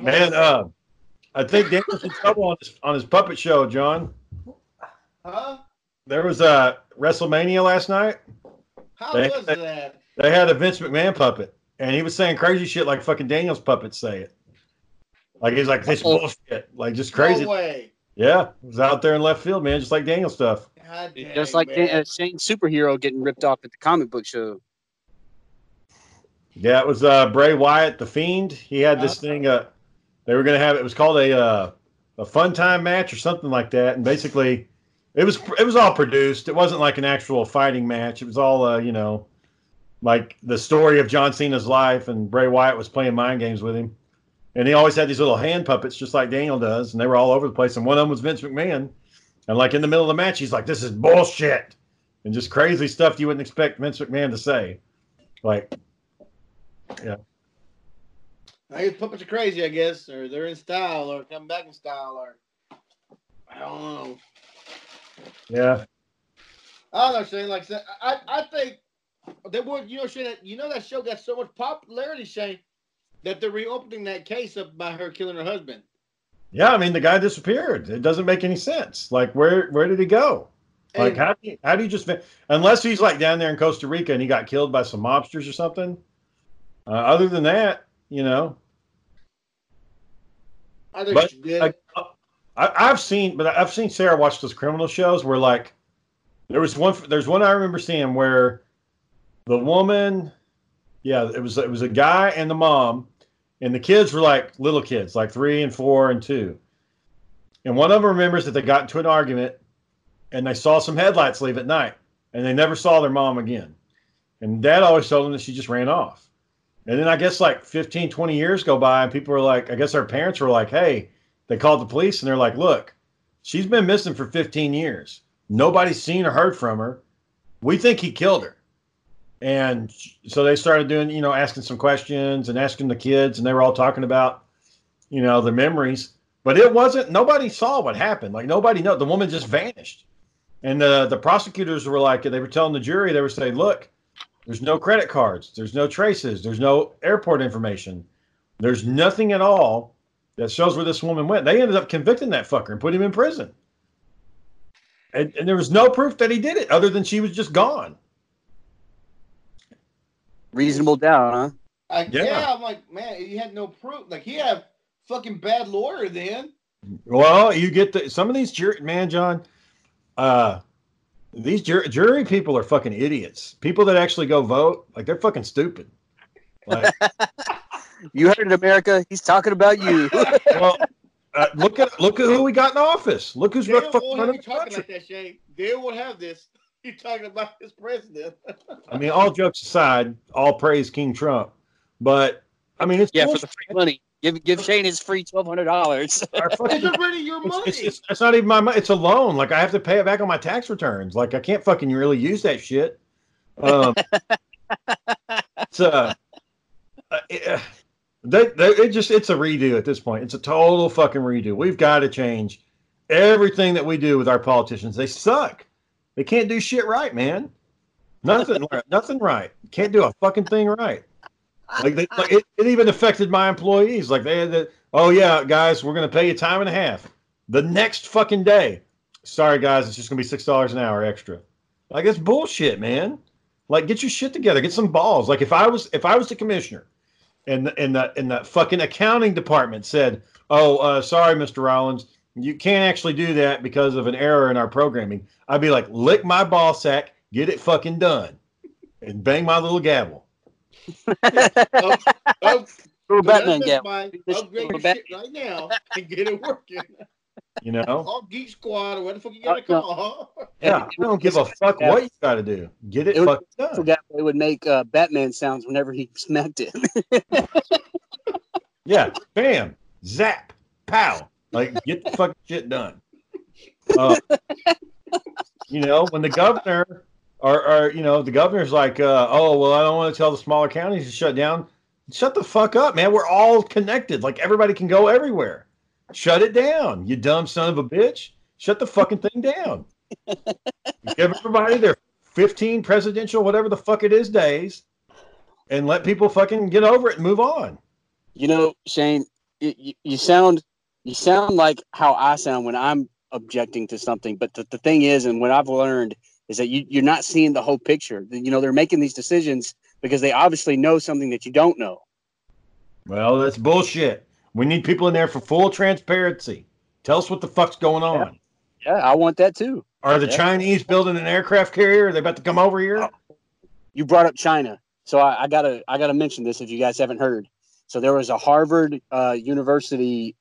Man, uh, I think Daniel's in trouble on his, on his puppet show, John. Huh? There was a WrestleMania last night. How they, was that? They had a Vince McMahon puppet, and he was saying crazy shit like fucking Daniel's puppets say it. Like, he's like, this bullshit. Like, just crazy. No way. Yeah, it was out there in left field, man, just like Daniel stuff. God dang, just like uh, Shane's superhero getting ripped off at the comic book show. Yeah, it was uh, Bray Wyatt, the Fiend. He had this awesome. thing. Uh, they were going to have, it was called a uh, a fun time match or something like that. And basically, it was it was all produced. It wasn't like an actual fighting match. It was all, uh, you know, like the story of John Cena's life, and Bray Wyatt was playing mind games with him. And he always had these little hand puppets, just like Daniel does, and they were all over the place. And one of them was Vince McMahon. And, like, in the middle of the match, he's like, this is bullshit. And just crazy stuff you wouldn't expect Vince McMahon to say. Like, yeah. These puppets are crazy, I guess, or they're in style, or coming back in style, or I don't know. Yeah. I don't know, Shane. Like, I, I think they would, you know, Shane, you know that show got so much popularity, Shane, that they're reopening that case up by her killing her husband. Yeah, I mean, the guy disappeared. It doesn't make any sense. Like, where where did he go? Like, and, how do you, how do you just unless he's like down there in Costa Rica and he got killed by some mobsters or something? Uh, other than that, you know. I think but she did. I, I, I've seen, but I've seen Sarah watch those criminal shows where like there was one. There's one I remember seeing where the woman, yeah, it was it was a guy and the mom. And the kids were like little kids, like three and four and two. And one of them remembers that they got into an argument and they saw some headlights leave at night and they never saw their mom again. And Dad always told them that she just ran off. And then I guess like fifteen, twenty years go by and people are like, I guess our parents were like, hey, they called the police and they're like, look, she's been missing for fifteen years. Nobody's seen or heard from her. We think he killed her. And so they started doing, you know, asking some questions and asking the kids, and they were all talking about, you know, the memories. But it wasn't, nobody saw what happened. Like nobody knows. The woman just vanished. And the, the prosecutors were like, they were telling the jury, they were saying, look, there's no credit cards. There's no traces. There's no airport information. There's nothing at all that shows where this woman went. They ended up convicting that fucker and put him in prison. And, and there was no proof that he did it other than she was just gone. Reasonable doubt, huh? I, yeah. yeah, I'm like, man, he had no proof. Like, he had a fucking bad lawyer then. Well, you get the, some of these jury, man, John, uh, these jury, jury people are fucking idiots. People that actually go vote, like, they're fucking stupid. Like, you heard it, America. He's talking about you. Well, uh, look at look at who we got in office. Look who's running the country. Like that, Shay. They will have this. You're talking about this president. I mean, all jokes aside, all praise King Trump. But I mean, it's yeah bullshit. For the free money. Give give Shane his free twelve hundred dollars. It's already your money. It's, it's, it's not even my money. It's a loan. Like I have to pay it back on my tax returns. Like I can't fucking really use that shit. Um, it's uh, it, they, they, it just it's a redo at this point. It's a total fucking redo. We've got to change everything that we do with our politicians. They suck. They can't do shit right, man. Nothing, nothing right. Can't do a fucking thing right. Like, they, like it, it even affected my employees. Like they had, to, oh yeah, guys, we're gonna pay you time and a half the next fucking day. Sorry, guys, it's just gonna be six dollars an hour extra. Like it's bullshit, man. Like get your shit together, get some balls. Like if I was, if I was the commissioner, and and the and the fucking accounting department said, oh, uh, sorry, Mister Rollins. You can't actually do that because of an error in our programming. I'd be like, lick my ball sack, get it fucking done, and bang my little gavel. Yeah. Oh, oh, little Batman gavel. Upgrade your shit right now and get it working. You know? All Geek Squad or what the fuck you got to call. Yeah, I don't give a fuck what you got to do. Get it, it fucking would, done. Gavel, it would make uh, Batman sounds whenever he smacked it. Yeah, bam, zap, pow. Like, get the fucking shit done. Uh, you know, when the governor, or, or you know, the governor's like, uh, oh, well, I don't want to tell the smaller counties to shut down. Shut the fuck up, man. We're all connected. Like, everybody can go everywhere. Shut it down, you dumb son of a bitch. Shut the fucking thing down. Give everybody their fifteen presidential, whatever the fuck it is, days, and let people fucking get over it and move on. You know, Shane, you, you sound... You sound like how I sound when I'm objecting to something. But the, the thing is, and what I've learned is that you, you're not seeing the whole picture. You know, they're making these decisions because they obviously know something that you don't know. Well, that's bullshit. We need people in there for full transparency. Tell us what the fuck's going on. Yeah, yeah I want that too. Are the yeah. Chinese building an aircraft carrier? Are they about to come over here? You brought up China. So I, I gotta, I gotta mention this if you guys haven't heard. So there was a Harvard uh, University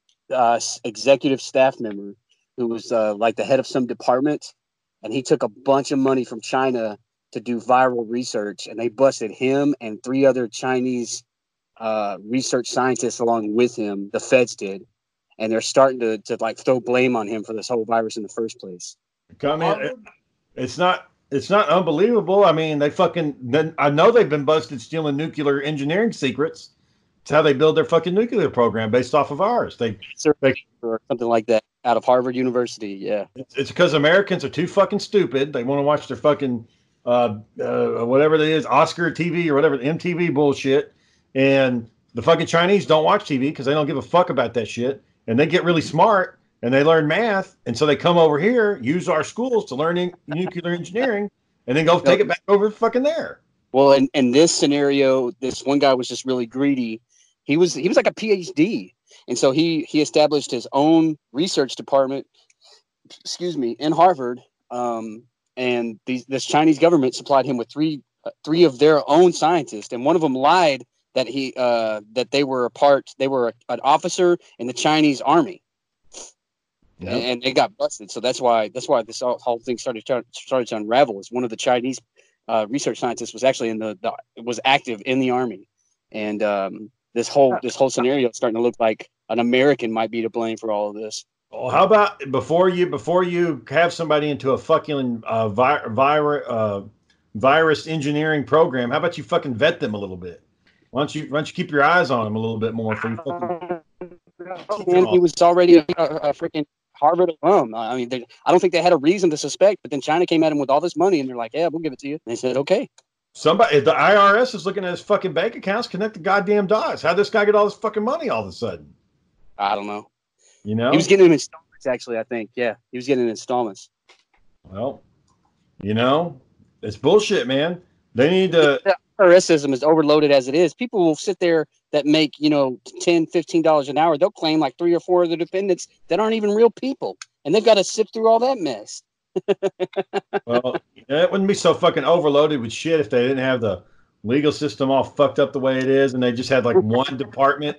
Uh, executive staff member who was uh, like the head of some department, and he took a bunch of money from China to do viral research, and they busted him and three other Chinese uh, research scientists along with him. The feds did, and they're starting to, to like throw blame on him for this whole virus in the first place. Come in. It, it's not it's not unbelievable. I mean, they fucking I know they've been busted stealing nuclear engineering secrets. It's how they build their fucking nuclear program based off of ours. They, they or something like that out of Harvard University. Yeah, it's, it's because Americans are too fucking stupid. They want to watch their fucking uh, uh, whatever it is, Oscar T V or whatever, M T V bullshit. And the fucking Chinese don't watch T V because they don't give a fuck about that shit. And they get really smart and they learn math. And so they come over here, use our schools to learn in nuclear engineering, and then go take it back over fucking there. Well, in, in this scenario, this one guy was just really greedy. He was he was like a P H D, and so he he established his own research department, excuse me, in Harvard. Um, and these, this Chinese government supplied him with three uh, three of their own scientists, and one of them lied that he uh, that they were a part they were a, an officer in the Chinese army, yep. and, and they got busted. So that's why that's why this whole thing started to, started to unravel. Is one of the Chinese uh, research scientist was actually in the, the was active in the army. And um, this whole this whole scenario is starting to look like an American might be to blame for all of this. Well, how about before you before you have somebody into a fucking uh, vi vir uh, virus engineering program? How about you fucking vet them a little bit? Why don't you why don't you keep your eyes on them a little bit more? For you fucking he was already a, a freaking Harvard alum. I mean, they, I don't think they had a reason to suspect, but then China came at him with all this money, and they're like, "Yeah, we'll give it to you." And they said, "Okay." Somebody, the I R S is looking at his fucking bank accounts. Connect the goddamn dots. How'd this guy get all this fucking money all of a sudden? I don't know. You know, he was getting in installments. Actually, I think, yeah, he was getting in installments. Well, you know, it's bullshit, man. They need to. The I R S ism is overloaded as it is. People will sit there that make, you know, ten, fifteen dollars an hour. They'll claim like three or four of the defendants that aren't even real people, and they've got to sift through all that mess. Well, it wouldn't be so fucking overloaded with shit if they didn't have the legal system all fucked up the way it is, and they just had like one department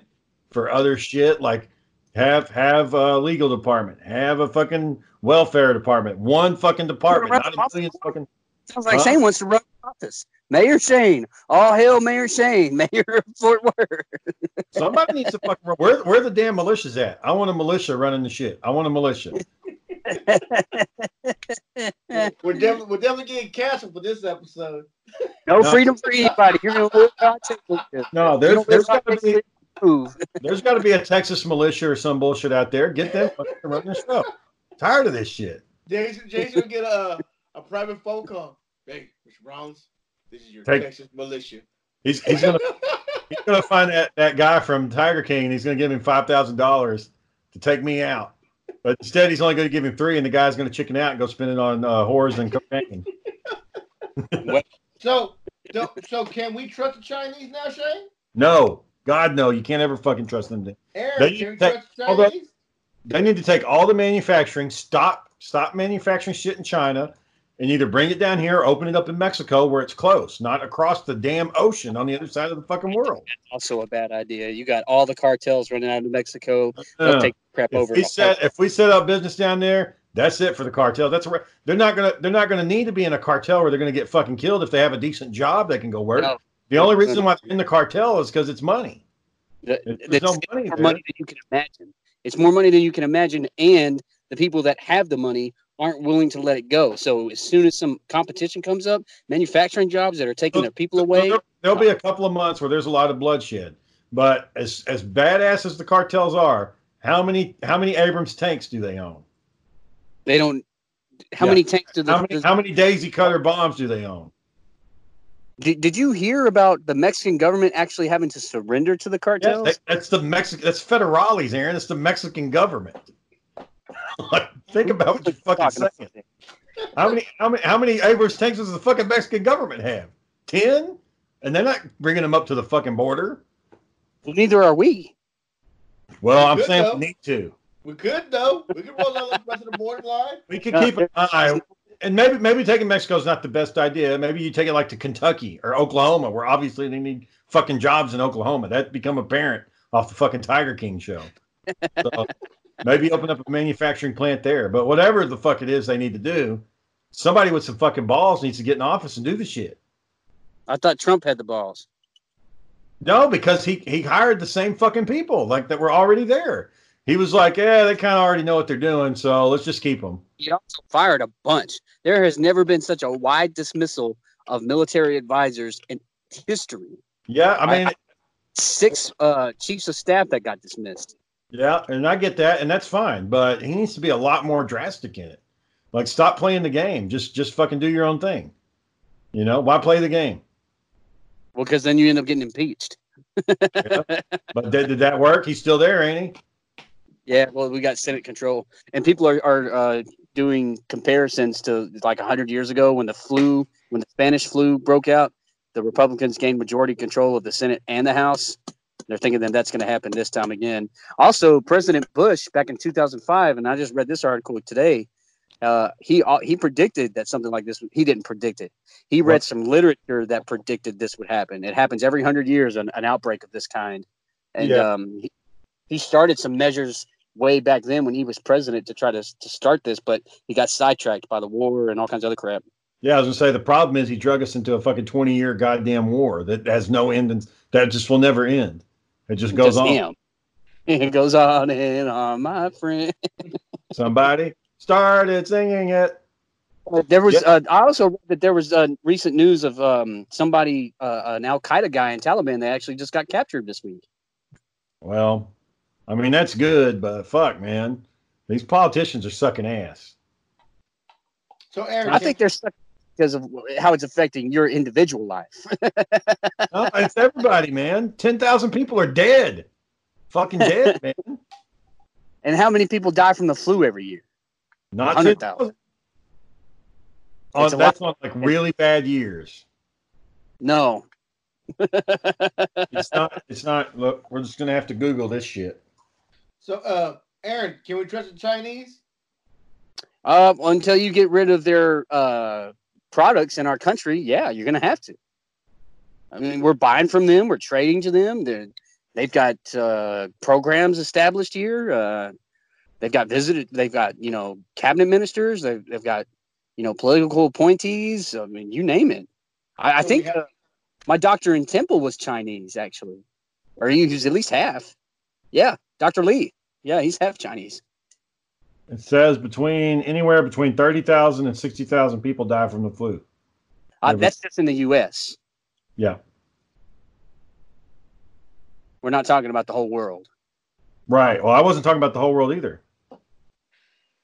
for other shit. Like have have a legal department, have a fucking welfare department, one fucking department. Not a million fucking. Sounds like huh? Shane wants to run for office. Mayor Shane, all hail Mayor Shane, Mayor of Fort Worth. Somebody needs to fucking run. Where where the damn militia's at? I want a militia running the shit. I want a militia. We're definitely we're definitely getting canceled for this episode. No, no freedom for anybody. You're gonna live by Texas. No, there's there's gotta be there's gotta be a Texas militia or some bullshit out there. Get them fucking run their stuff. Tired of this shit. Jason Jason will get a a private phone call. Hey, Mister Rollins, this is your Take, Texas militia. He's he's gonna he's gonna find that that guy from Tiger King. And he's gonna give him five thousand dollars to take me out. But instead, he's only going to give him three, and the guy's going to chicken out and go spend it on uh, whores and cocaine. so, so, so can we trust the Chinese now, Shane? No, God, no. You can't ever fucking trust them. Eric, they, can we take, trust the Chinese? They need to take all the manufacturing, stop, stop manufacturing shit in China, and either bring it down here, or open it up in Mexico where it's close, not across the damn ocean on the other side of the fucking world. That's also a bad idea. You got all the cartels running out of Mexico. They'll take crap if over. We set, if we set up business down there, that's it for the cartel. That's where they're not gonna. They're not gonna need to be in a cartel where they're gonna get fucking killed. If they have a decent job, they can go work. No, the only reason why they're in the cartel is because it's money. The, There's no money more there. money than you can imagine. It's more money than you can imagine, and the people that have the money aren't willing to let it go. So as soon as some competition comes up, manufacturing jobs that are taking their people away. There'll, there'll be a couple of months where there's a lot of bloodshed. But as as badass as the cartels are, how many how many Abrams tanks do they own? They don't. How yeah. many tanks do they? How many, how many Daisy Cutter bombs do they own? Did, did you hear about the Mexican government actually having to surrender to the cartels? Yeah, that, that's the Mexican. That's federales, Aaron. It's the Mexican government. Like, think about what you're fucking saying. How many, how many, how many Abrams tanks does the fucking Mexican government have? Ten, and they're not bringing them up to the fucking border. Well, neither are we. Well, I'm saying we need to. We could though. We could roll out to the border line. We could keep an eye, and maybe maybe taking Mexico is not the best idea. Maybe you take it like to Kentucky or Oklahoma, where obviously they need fucking jobs in Oklahoma. That's become apparent off the fucking Tiger King show. So, maybe open up a manufacturing plant there. But whatever the fuck it is they need to do, somebody with some fucking balls needs to get in office and do the shit. I thought Trump had the balls. No, because he, he hired the same fucking people like that were already there. He was like, yeah, they kind of already know what they're doing, so let's just keep them. He also fired a bunch. There has never been such a wide dismissal of military advisors in history. Yeah, I mean. I, I, six uh, chiefs of staff that got dismissed. Yeah, and I get that, and that's fine, but he needs to be a lot more drastic in it. Like, stop playing the game. Just just fucking do your own thing. You know, why play the game? Well, because then you end up getting impeached. Yeah. But did, did that work? He's still there, ain't he? Yeah, well, we got Senate control. And people are, are uh, doing comparisons to, like, a hundred years ago when the flu, when the Spanish flu broke out, the Republicans gained majority control of the Senate and the House. They're thinking that that's going to happen this time again. Also, President Bush back in two thousand five, and I just read this article today, uh, he he predicted that something like this. He didn't predict it. He read what? some literature that predicted this would happen. It happens every hundred years, an, an outbreak of this kind. And yeah. um, he, he started some measures way back then when he was president to try to, to start this, but he got sidetracked by the war and all kinds of other crap. Yeah, I was going to say, the problem is he drug us into a fucking twenty-year goddamn war that has no end, and that just will never end. It just goes just on. Him. It goes on and on, my friend. Somebody started singing it. There was. Yep. Uh, I also read that there was uh, recent news of um, somebody, uh, an Al-Qaeda guy in Taliban, that actually just got captured this week. Well, I mean, that's good, but fuck, man. These politicians are sucking ass. So, Aaron, I think they're stuck because of how it's affecting your individual life. No, it's everybody, man. ten thousand people are dead. Fucking dead, man. And how many people die from the flu every year? Not one hundred thousand. Oh, that's not like really bad years. No. It's not. It's not. Look, we're just going to have to Google this shit. So, uh, Aaron, can we trust the Chinese? Uh, until you get rid of their uh, products in our country, yeah, you're going to have to. I mean, we're buying from them. We're trading to them. They're, they've got uh, programs established here. Uh, they've got visited. They've got, you know, cabinet ministers. They've, they've got, you know, political appointees. I mean, you name it. I, I think uh, my doctor in Temple was Chinese, actually. Or he was at least half. Yeah, Doctor Lee. Yeah, he's half Chinese. It says between anywhere between thirty thousand and sixty thousand people die from the flu. Uh, that's just in the U S Yeah. We're not talking about the whole world. Right. Well, I wasn't talking about the whole world either.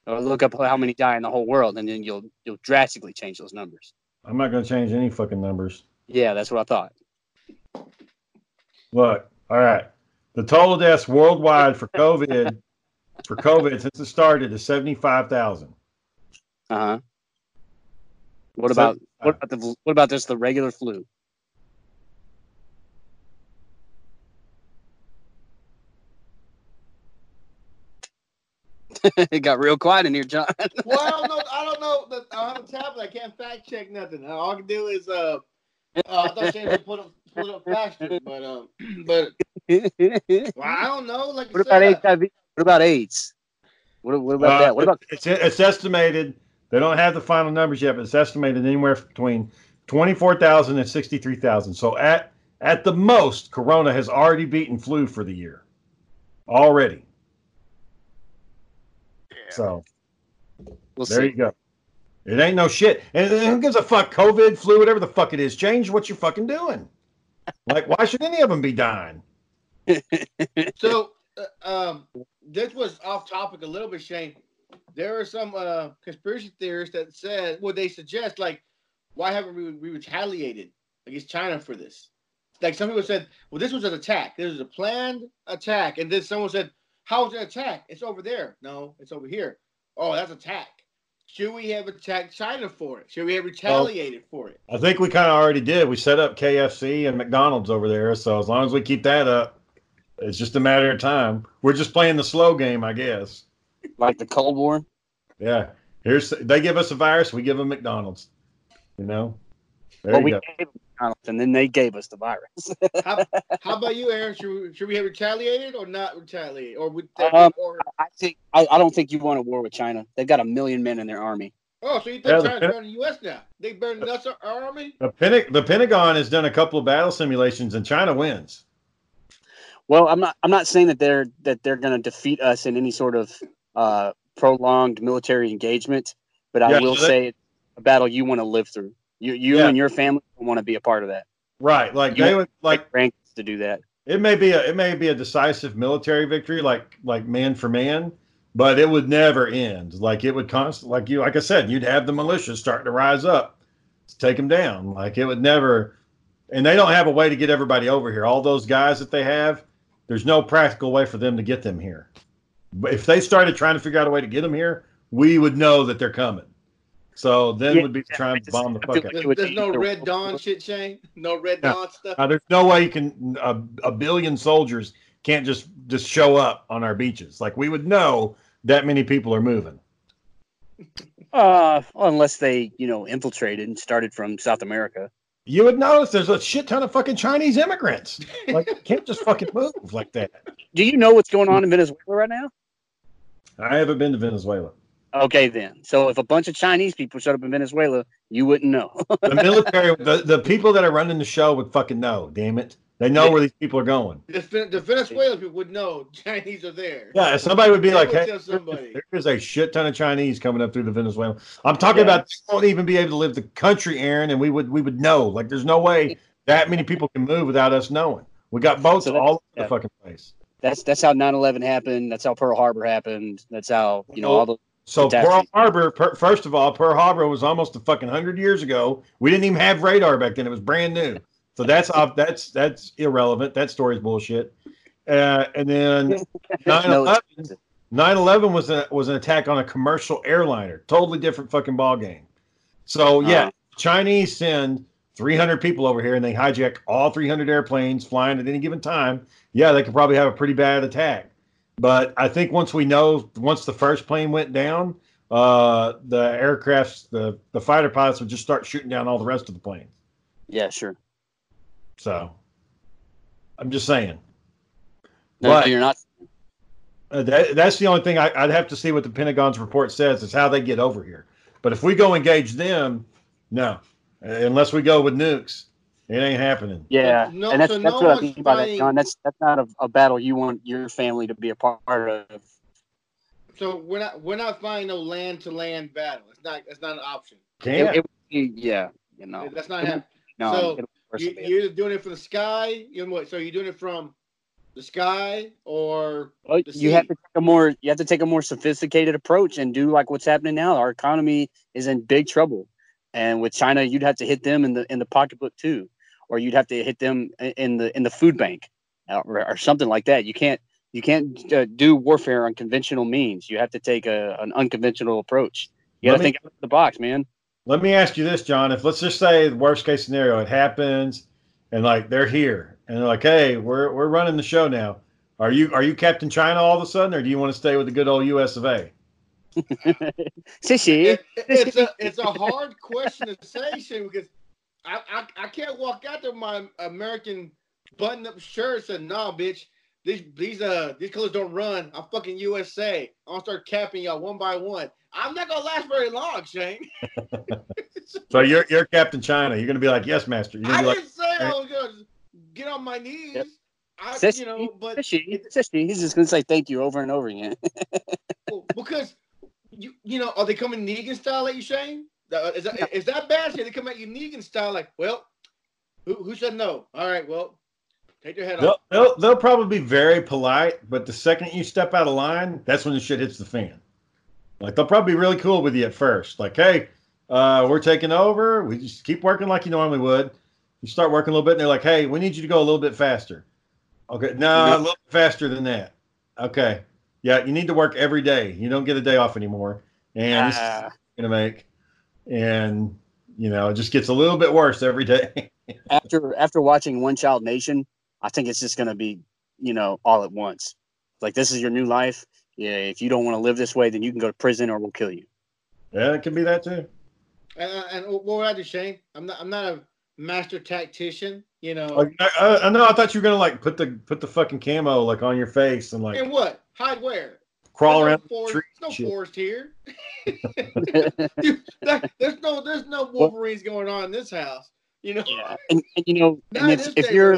Or look up how many die in the whole world, and then you'll you'll drastically change those numbers. I'm not going to change any fucking numbers. Yeah, that's what I thought. Look, all right. The total deaths worldwide for COVID for COVID since it started is seventy-five thousand. Uh-huh. What about what about the what about just the regular flu? It got real quiet in here, John. Well, I don't know. I don't know. I have a tablet. I can't fact check nothing. All I can do is uh, uh I thought she had put up put up faster, but um, but well, I don't know. Like, what about H I V? What about AIDS? What, what about uh, that? What about it's, it's estimated. They don't have the final numbers yet, but it's estimated anywhere between twenty-four thousand and sixty-three thousand. So at at the most, Corona has already beaten flu for the year, already. So we'll there see. You go. It ain't no shit. And who gives a fuck? COVID, flu, whatever the fuck it is. Change what you're fucking doing. Like, why should any of them be dying? So, uh, um, this was off topic a little bit, Shane. There are some uh, conspiracy theorists that said, well, they suggest, like, why haven't we, we retaliated against China for this? Like, some people said, well, this was an attack. This was a planned attack. And then someone said, how was it an attack? It's over there. No, it's over here. Oh, that's attack. Should we have attacked China for it? Should we have retaliated well, for it? I think we kind of already did. We set up K F C and McDonald's over there. So as long as we keep that up, it's just a matter of time. We're just playing the slow game, I guess. Like the Cold War? Yeah. Here's They give us a virus. We give them McDonald's. You know? There well, you we go. Gave them McDonald's, and then they gave us the virus. how, how about you, Aaron? Should we, should we have retaliated or not retaliated? Or would that um, or... I think I, I don't think you want a war with China. They've got a million men in their army. Oh, so you think yeah, China's better than the U S now? They better than us our army? The, Penta the Pentagon has done a couple of battle simulations, and China wins. Well, I'm not. I'm not saying that they're that they're going to defeat us in any sort of uh, prolonged military engagement, but I yeah, will so that... say it's a battle you want to live through. You, you yeah. and your family don't want to be a part of that, right? Like you they would like rank to do that. It may be a it may be a decisive military victory, like like man for man, but it would never end. Like it would constant, like you, like I said, you'd have the militias starting to rise up to take them down. Like it would never, and they don't have a way to get everybody over here. All those guys that they have, there's no practical way for them to get them here. But if they started trying to figure out a way to get them here, we would know that they're coming. So then yeah, would be trying to bomb the fuck out. There's, there's no Red Dawn shit, Shane? No Red no. Dawn stuff? Uh, there's no way you can, uh, a billion soldiers can't just, just show up on our beaches. Like, we would know that many people are moving. Uh, well, unless they, you know, infiltrated and started from South America. You would notice there's a shit ton of fucking Chinese immigrants. Like, you can't just fucking move like that. Do you know what's going on in Venezuela right now? I haven't been to Venezuela. Okay, then. So if a bunch of Chinese people showed up in Venezuela, you wouldn't know. The military, the, the people that are running the show would fucking know, damn it. They know where these people are going. The, the Venezuelan people would know Chinese are there. Yeah, somebody would be they like, would hey, somebody. There is a shit ton of Chinese coming up through the Venezuela. I'm talking yeah. about they won't even be able to leave the country, Aaron, and we would we would know. Like, there's no way that many people can move without us knowing. We got boats so all over yeah. the fucking place. That's that's how nine eleven happened. That's how Pearl Harbor happened. That's how, you know, all the... So Pearl Harbor, per, first of all, Pearl Harbor was almost a fucking hundred years ago. We didn't even have radar back then. It was brand new. So that's that's that's irrelevant. That story's bullshit. Uh, and then nine eleven was a, was an attack on a commercial airliner. Totally different fucking ball game. So yeah, uh, Chinese send three hundred people over here and they hijack all three hundred airplanes flying at any given time. Yeah, they could probably have a pretty bad attack. But I think once we know, once the first plane went down, uh, the aircrafts, the, the fighter pilots would just start shooting down all the rest of the planes. Yeah, sure. So, I'm just saying. No, but, you're not. Uh, that, that's the only thing I, I'd have to see what the Pentagon's report says is how they get over here. But if we go engage them, no. Unless we go with nukes. It ain't happening. Yeah, no, and that's, so that's no what I mean by that, John. That's that's not a, a battle you want your family to be a part of. So we're not we're not fighting no land to land battle. It's not it's not an option. Damn. It, it, yeah, you know that's not happening. No, so you, you're either doing it from the sky. You know what? So you're doing it from the sky or well, the sea. You have to take a more you have to take a more sophisticated approach and do like what's happening now. Our economy is in big trouble, and with China, you'd have to hit them in the in the pocketbook too. Or you'd have to hit them in the in the food bank, or, or something like that. You can't you can't uh, do warfare on conventional means. You have to take a, an unconventional approach. You got to think out of the box, man. Let me ask you this, John. If let's just say the worst case scenario, it happens, and like they're here, and they're like, hey, we're we're running the show now. Are you are you Captain China all of a sudden, or do you want to stay with the good old U S of A? it, it's a it's a hard question to say, because. I, I I can't walk out there with my American button-up shirt and nah, bitch, these these uh these colors don't run. I'm fucking U S A. I'm gonna start capping y'all one by one. I'm not gonna last very long, Shane. So you're you're Captain China. You're gonna be like, yes, master. You're gonna I be didn't like, say I was gonna get on my knees. Yep. I, Sissy, you know, but Sissy, Sissy, he's just gonna say thank you over and over again. Well, because you you know, are they coming Negan style at you, Shane? Is that, is that bad shit? They come at you Negan style, like, well, who, who should know? All right, well, take your head they'll, off. They'll, they'll probably be very polite, but the second you step out of line, that's when the shit hits the fan. Like, they'll probably be really cool with you at first. Like, hey, uh, we're taking over. We just keep working like you normally would. You start working a little bit, and they're like, hey, we need you to go a little bit faster. Okay, no, a little bit faster than that. Okay, yeah, you need to work every day. You don't get a day off anymore. And this is going to make... And, you know, it just gets a little bit worse every day. after after watching One Child Nation, I think it's just going to be, you know, all at once. Like, this is your new life. Yeah, if you don't want to live this way, then you can go to prison or we'll kill you. Yeah, it can be that too. Uh, and what would I do, Shane? I'm not, I'm not a master tactician, you know. Like, I, I, no, I thought you were going to, like, put the put the fucking camo, like, on your face and, like. And what? Hide where? Crawl there's around. No forest, there's no forest here. Dude, that, there's no there's no Wolverines going on in this house, you know. Yeah. And, and you know, and if, if you're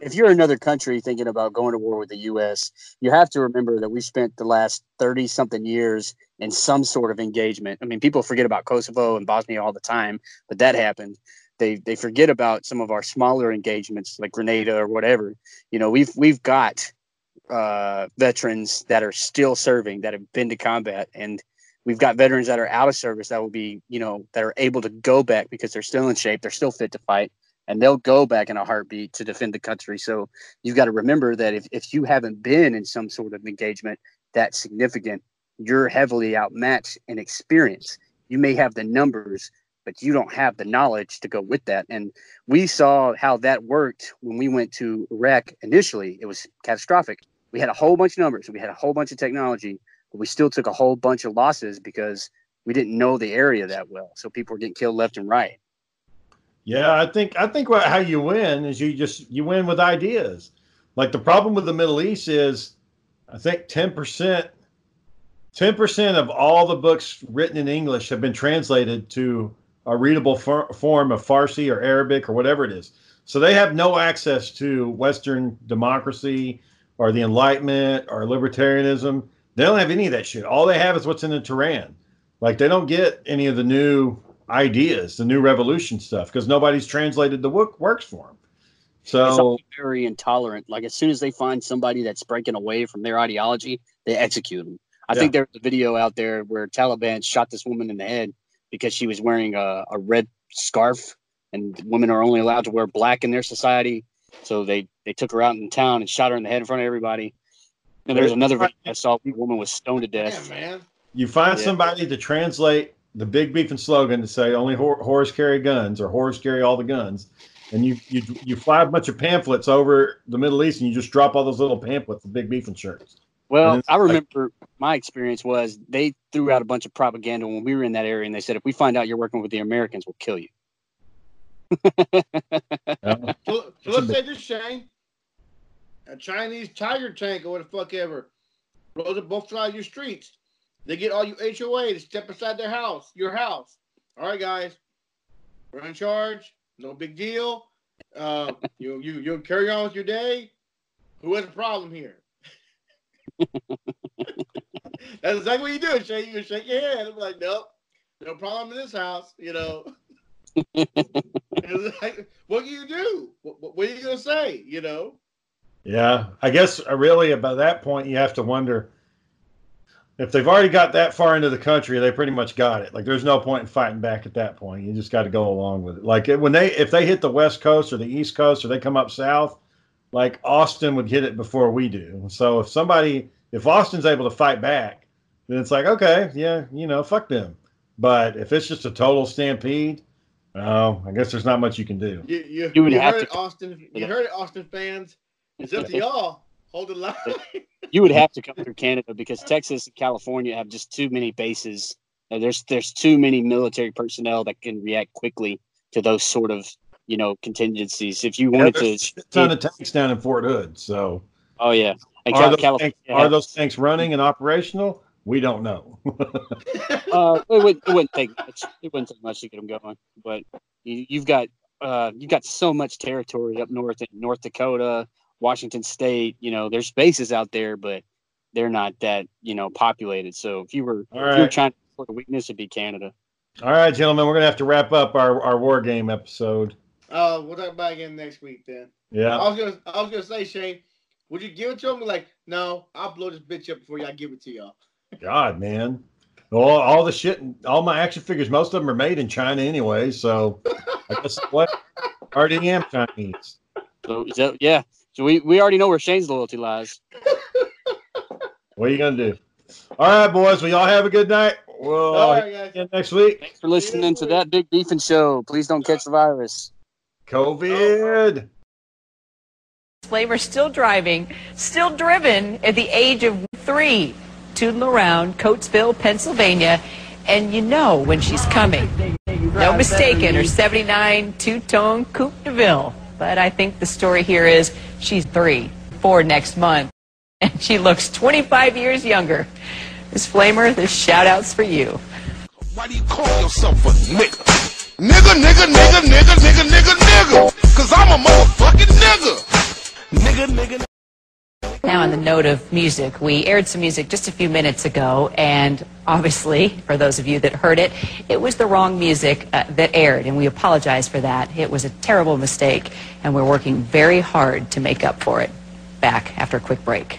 if you're another country thinking about going to war with the U S, you have to remember that we spent the last thirty something years in some sort of engagement. I mean, people forget about Kosovo and Bosnia all the time, but that happened. They they forget about some of our smaller engagements, like Grenada or whatever. You know, we've we've got. Uh, veterans that are still serving, that have been to combat, and we've got veterans that are out of service that will be, you know, that are able to go back because they're still in shape, they're still fit to fight, and they'll go back in a heartbeat to defend the country. So you've got to remember that if, if you haven't been in some sort of engagement that's significant, you're heavily outmatched in experience. You may have the numbers, but you don't have the knowledge to go with that. And we saw how that worked when we went to Iraq initially. It was catastrophic. We had a whole bunch of numbers. We had a whole bunch of technology, but we still took a whole bunch of losses because we didn't know the area that well. So people were getting killed left and right. Yeah, I think I think what, how you win is you just you win with ideas. Like the problem with the Middle East is, I think ten percent ten percent of all the books written in English have been translated to a readable for form of Farsi or Arabic or whatever it is. So they have no access to Western democracy or the Enlightenment or libertarianism. They don't have any of that shit. All they have is what's in the Quran. Like, they don't get any of the new ideas, the new revolution stuff, because nobody's translated the work works for them. So it's also very intolerant. Like, as soon as they find somebody that's breaking away from their ideology, they execute them. I yeah. think there's a video out there where Taliban shot this woman in the head because she was wearing a, a red scarf, and women are only allowed to wear black in their society. So they, they took her out in town and shot her in the head in front of everybody. And there's another video I saw. A woman was stoned to death. Yeah, man. You find yeah. somebody to translate the big beef and slogan to say only wh whores carry guns or whores carry all the guns. And you, you, you fly a bunch of pamphlets over the Middle East and you just drop all those little pamphlets, the big beef and shirts. Well, I remember my experience was they threw out a bunch of propaganda when we were in that area, and they said, if we find out you're working with the Americans, we'll kill you. Yeah. So, so let's say this, Shane. A Chinese tiger tank or what the fuck ever blows up both sides of your streets. They get all you H O A to step aside their house, your house. All right, guys, we're in charge. No big deal. Uh, you you you'll carry on with your day. Who has a problem here? That's exactly what you do. Shane, you shake your hand. I'm like, nope, no problem in this house. You know. Like, what can you do? What, what are you gonna say? You know. Yeah, I guess really by that point you have to wonder if they've already got that far into the country. They pretty much got it. Like, there's no point in fighting back at that point. You just got to go along with it. Like, when they if they hit the West Coast or the East Coast or they come up south, like Austin would hit it before we do. So if somebody if Austin's able to fight back, then it's like, okay, yeah, you know, fuck them. But if it's just a total stampede, oh, I guess there's not much you can do. You, you, you, would you have heard to, it, Austin. You heard it, Austin fans. It's up to y'all. Hold the line. You would have to come through Canada because Texas and California have just too many bases. There's there's too many military personnel that can react quickly to those sort of you know contingencies. If you wanted yeah, to, a ton of tanks down in Fort Hood. So, oh yeah, and are, Cal those tanks, are those tanks running and operational? We don't know. uh, it, wouldn't, it wouldn't take much. It wouldn't take much to get them going. But you, you've got uh, you've got so much territory up north in North Dakota, Washington State. You know, there's bases out there, but they're not that you know populated. So if you were All right. if you were trying to support a weakness, it'd be Canada. All right, gentlemen, we're gonna have to wrap up our our war game episode. Uh, we'll talk about it again next week then. Yeah. I was gonna I was gonna say, Shane, would you give it to them? Like, no, I'll blow this bitch up before y'all give it to y'all. God, man. All, all the shit, all my action figures, most of them are made in China anyway. So I guess what? I already am Chinese. So, is that, yeah. So we, we already know where Shane's loyalty lies. What are you going to do? All right, boys. We all have a good night. We'll all right, guys. Again next week. Thanks for listening to That Big Beefin' Show. Please don't catch the virus. COVID. Slaver still driving, still driven at the age of three. Toodling around Coatesville, Pennsylvania, and you know when she's coming. No mistake in her seventy-nine two-tone Coupe de Ville. But I think the story here is she's three, four next month, and she looks twenty-five years younger. Miss Flamer, this shout-out's for you. Why do you call yourself a nigga? Nigga, nigga, nigga, nigga, nigga, nigga, nigga, because I'm a motherfucking nigga. Nigga, nigga, nigga. Now, on the note of music, we aired some music just a few minutes ago, and obviously, for those of you that heard it, it was the wrong music uh, that aired, and we apologize for that. It was a terrible mistake, and we're working very hard to make up for it. Back after a quick break.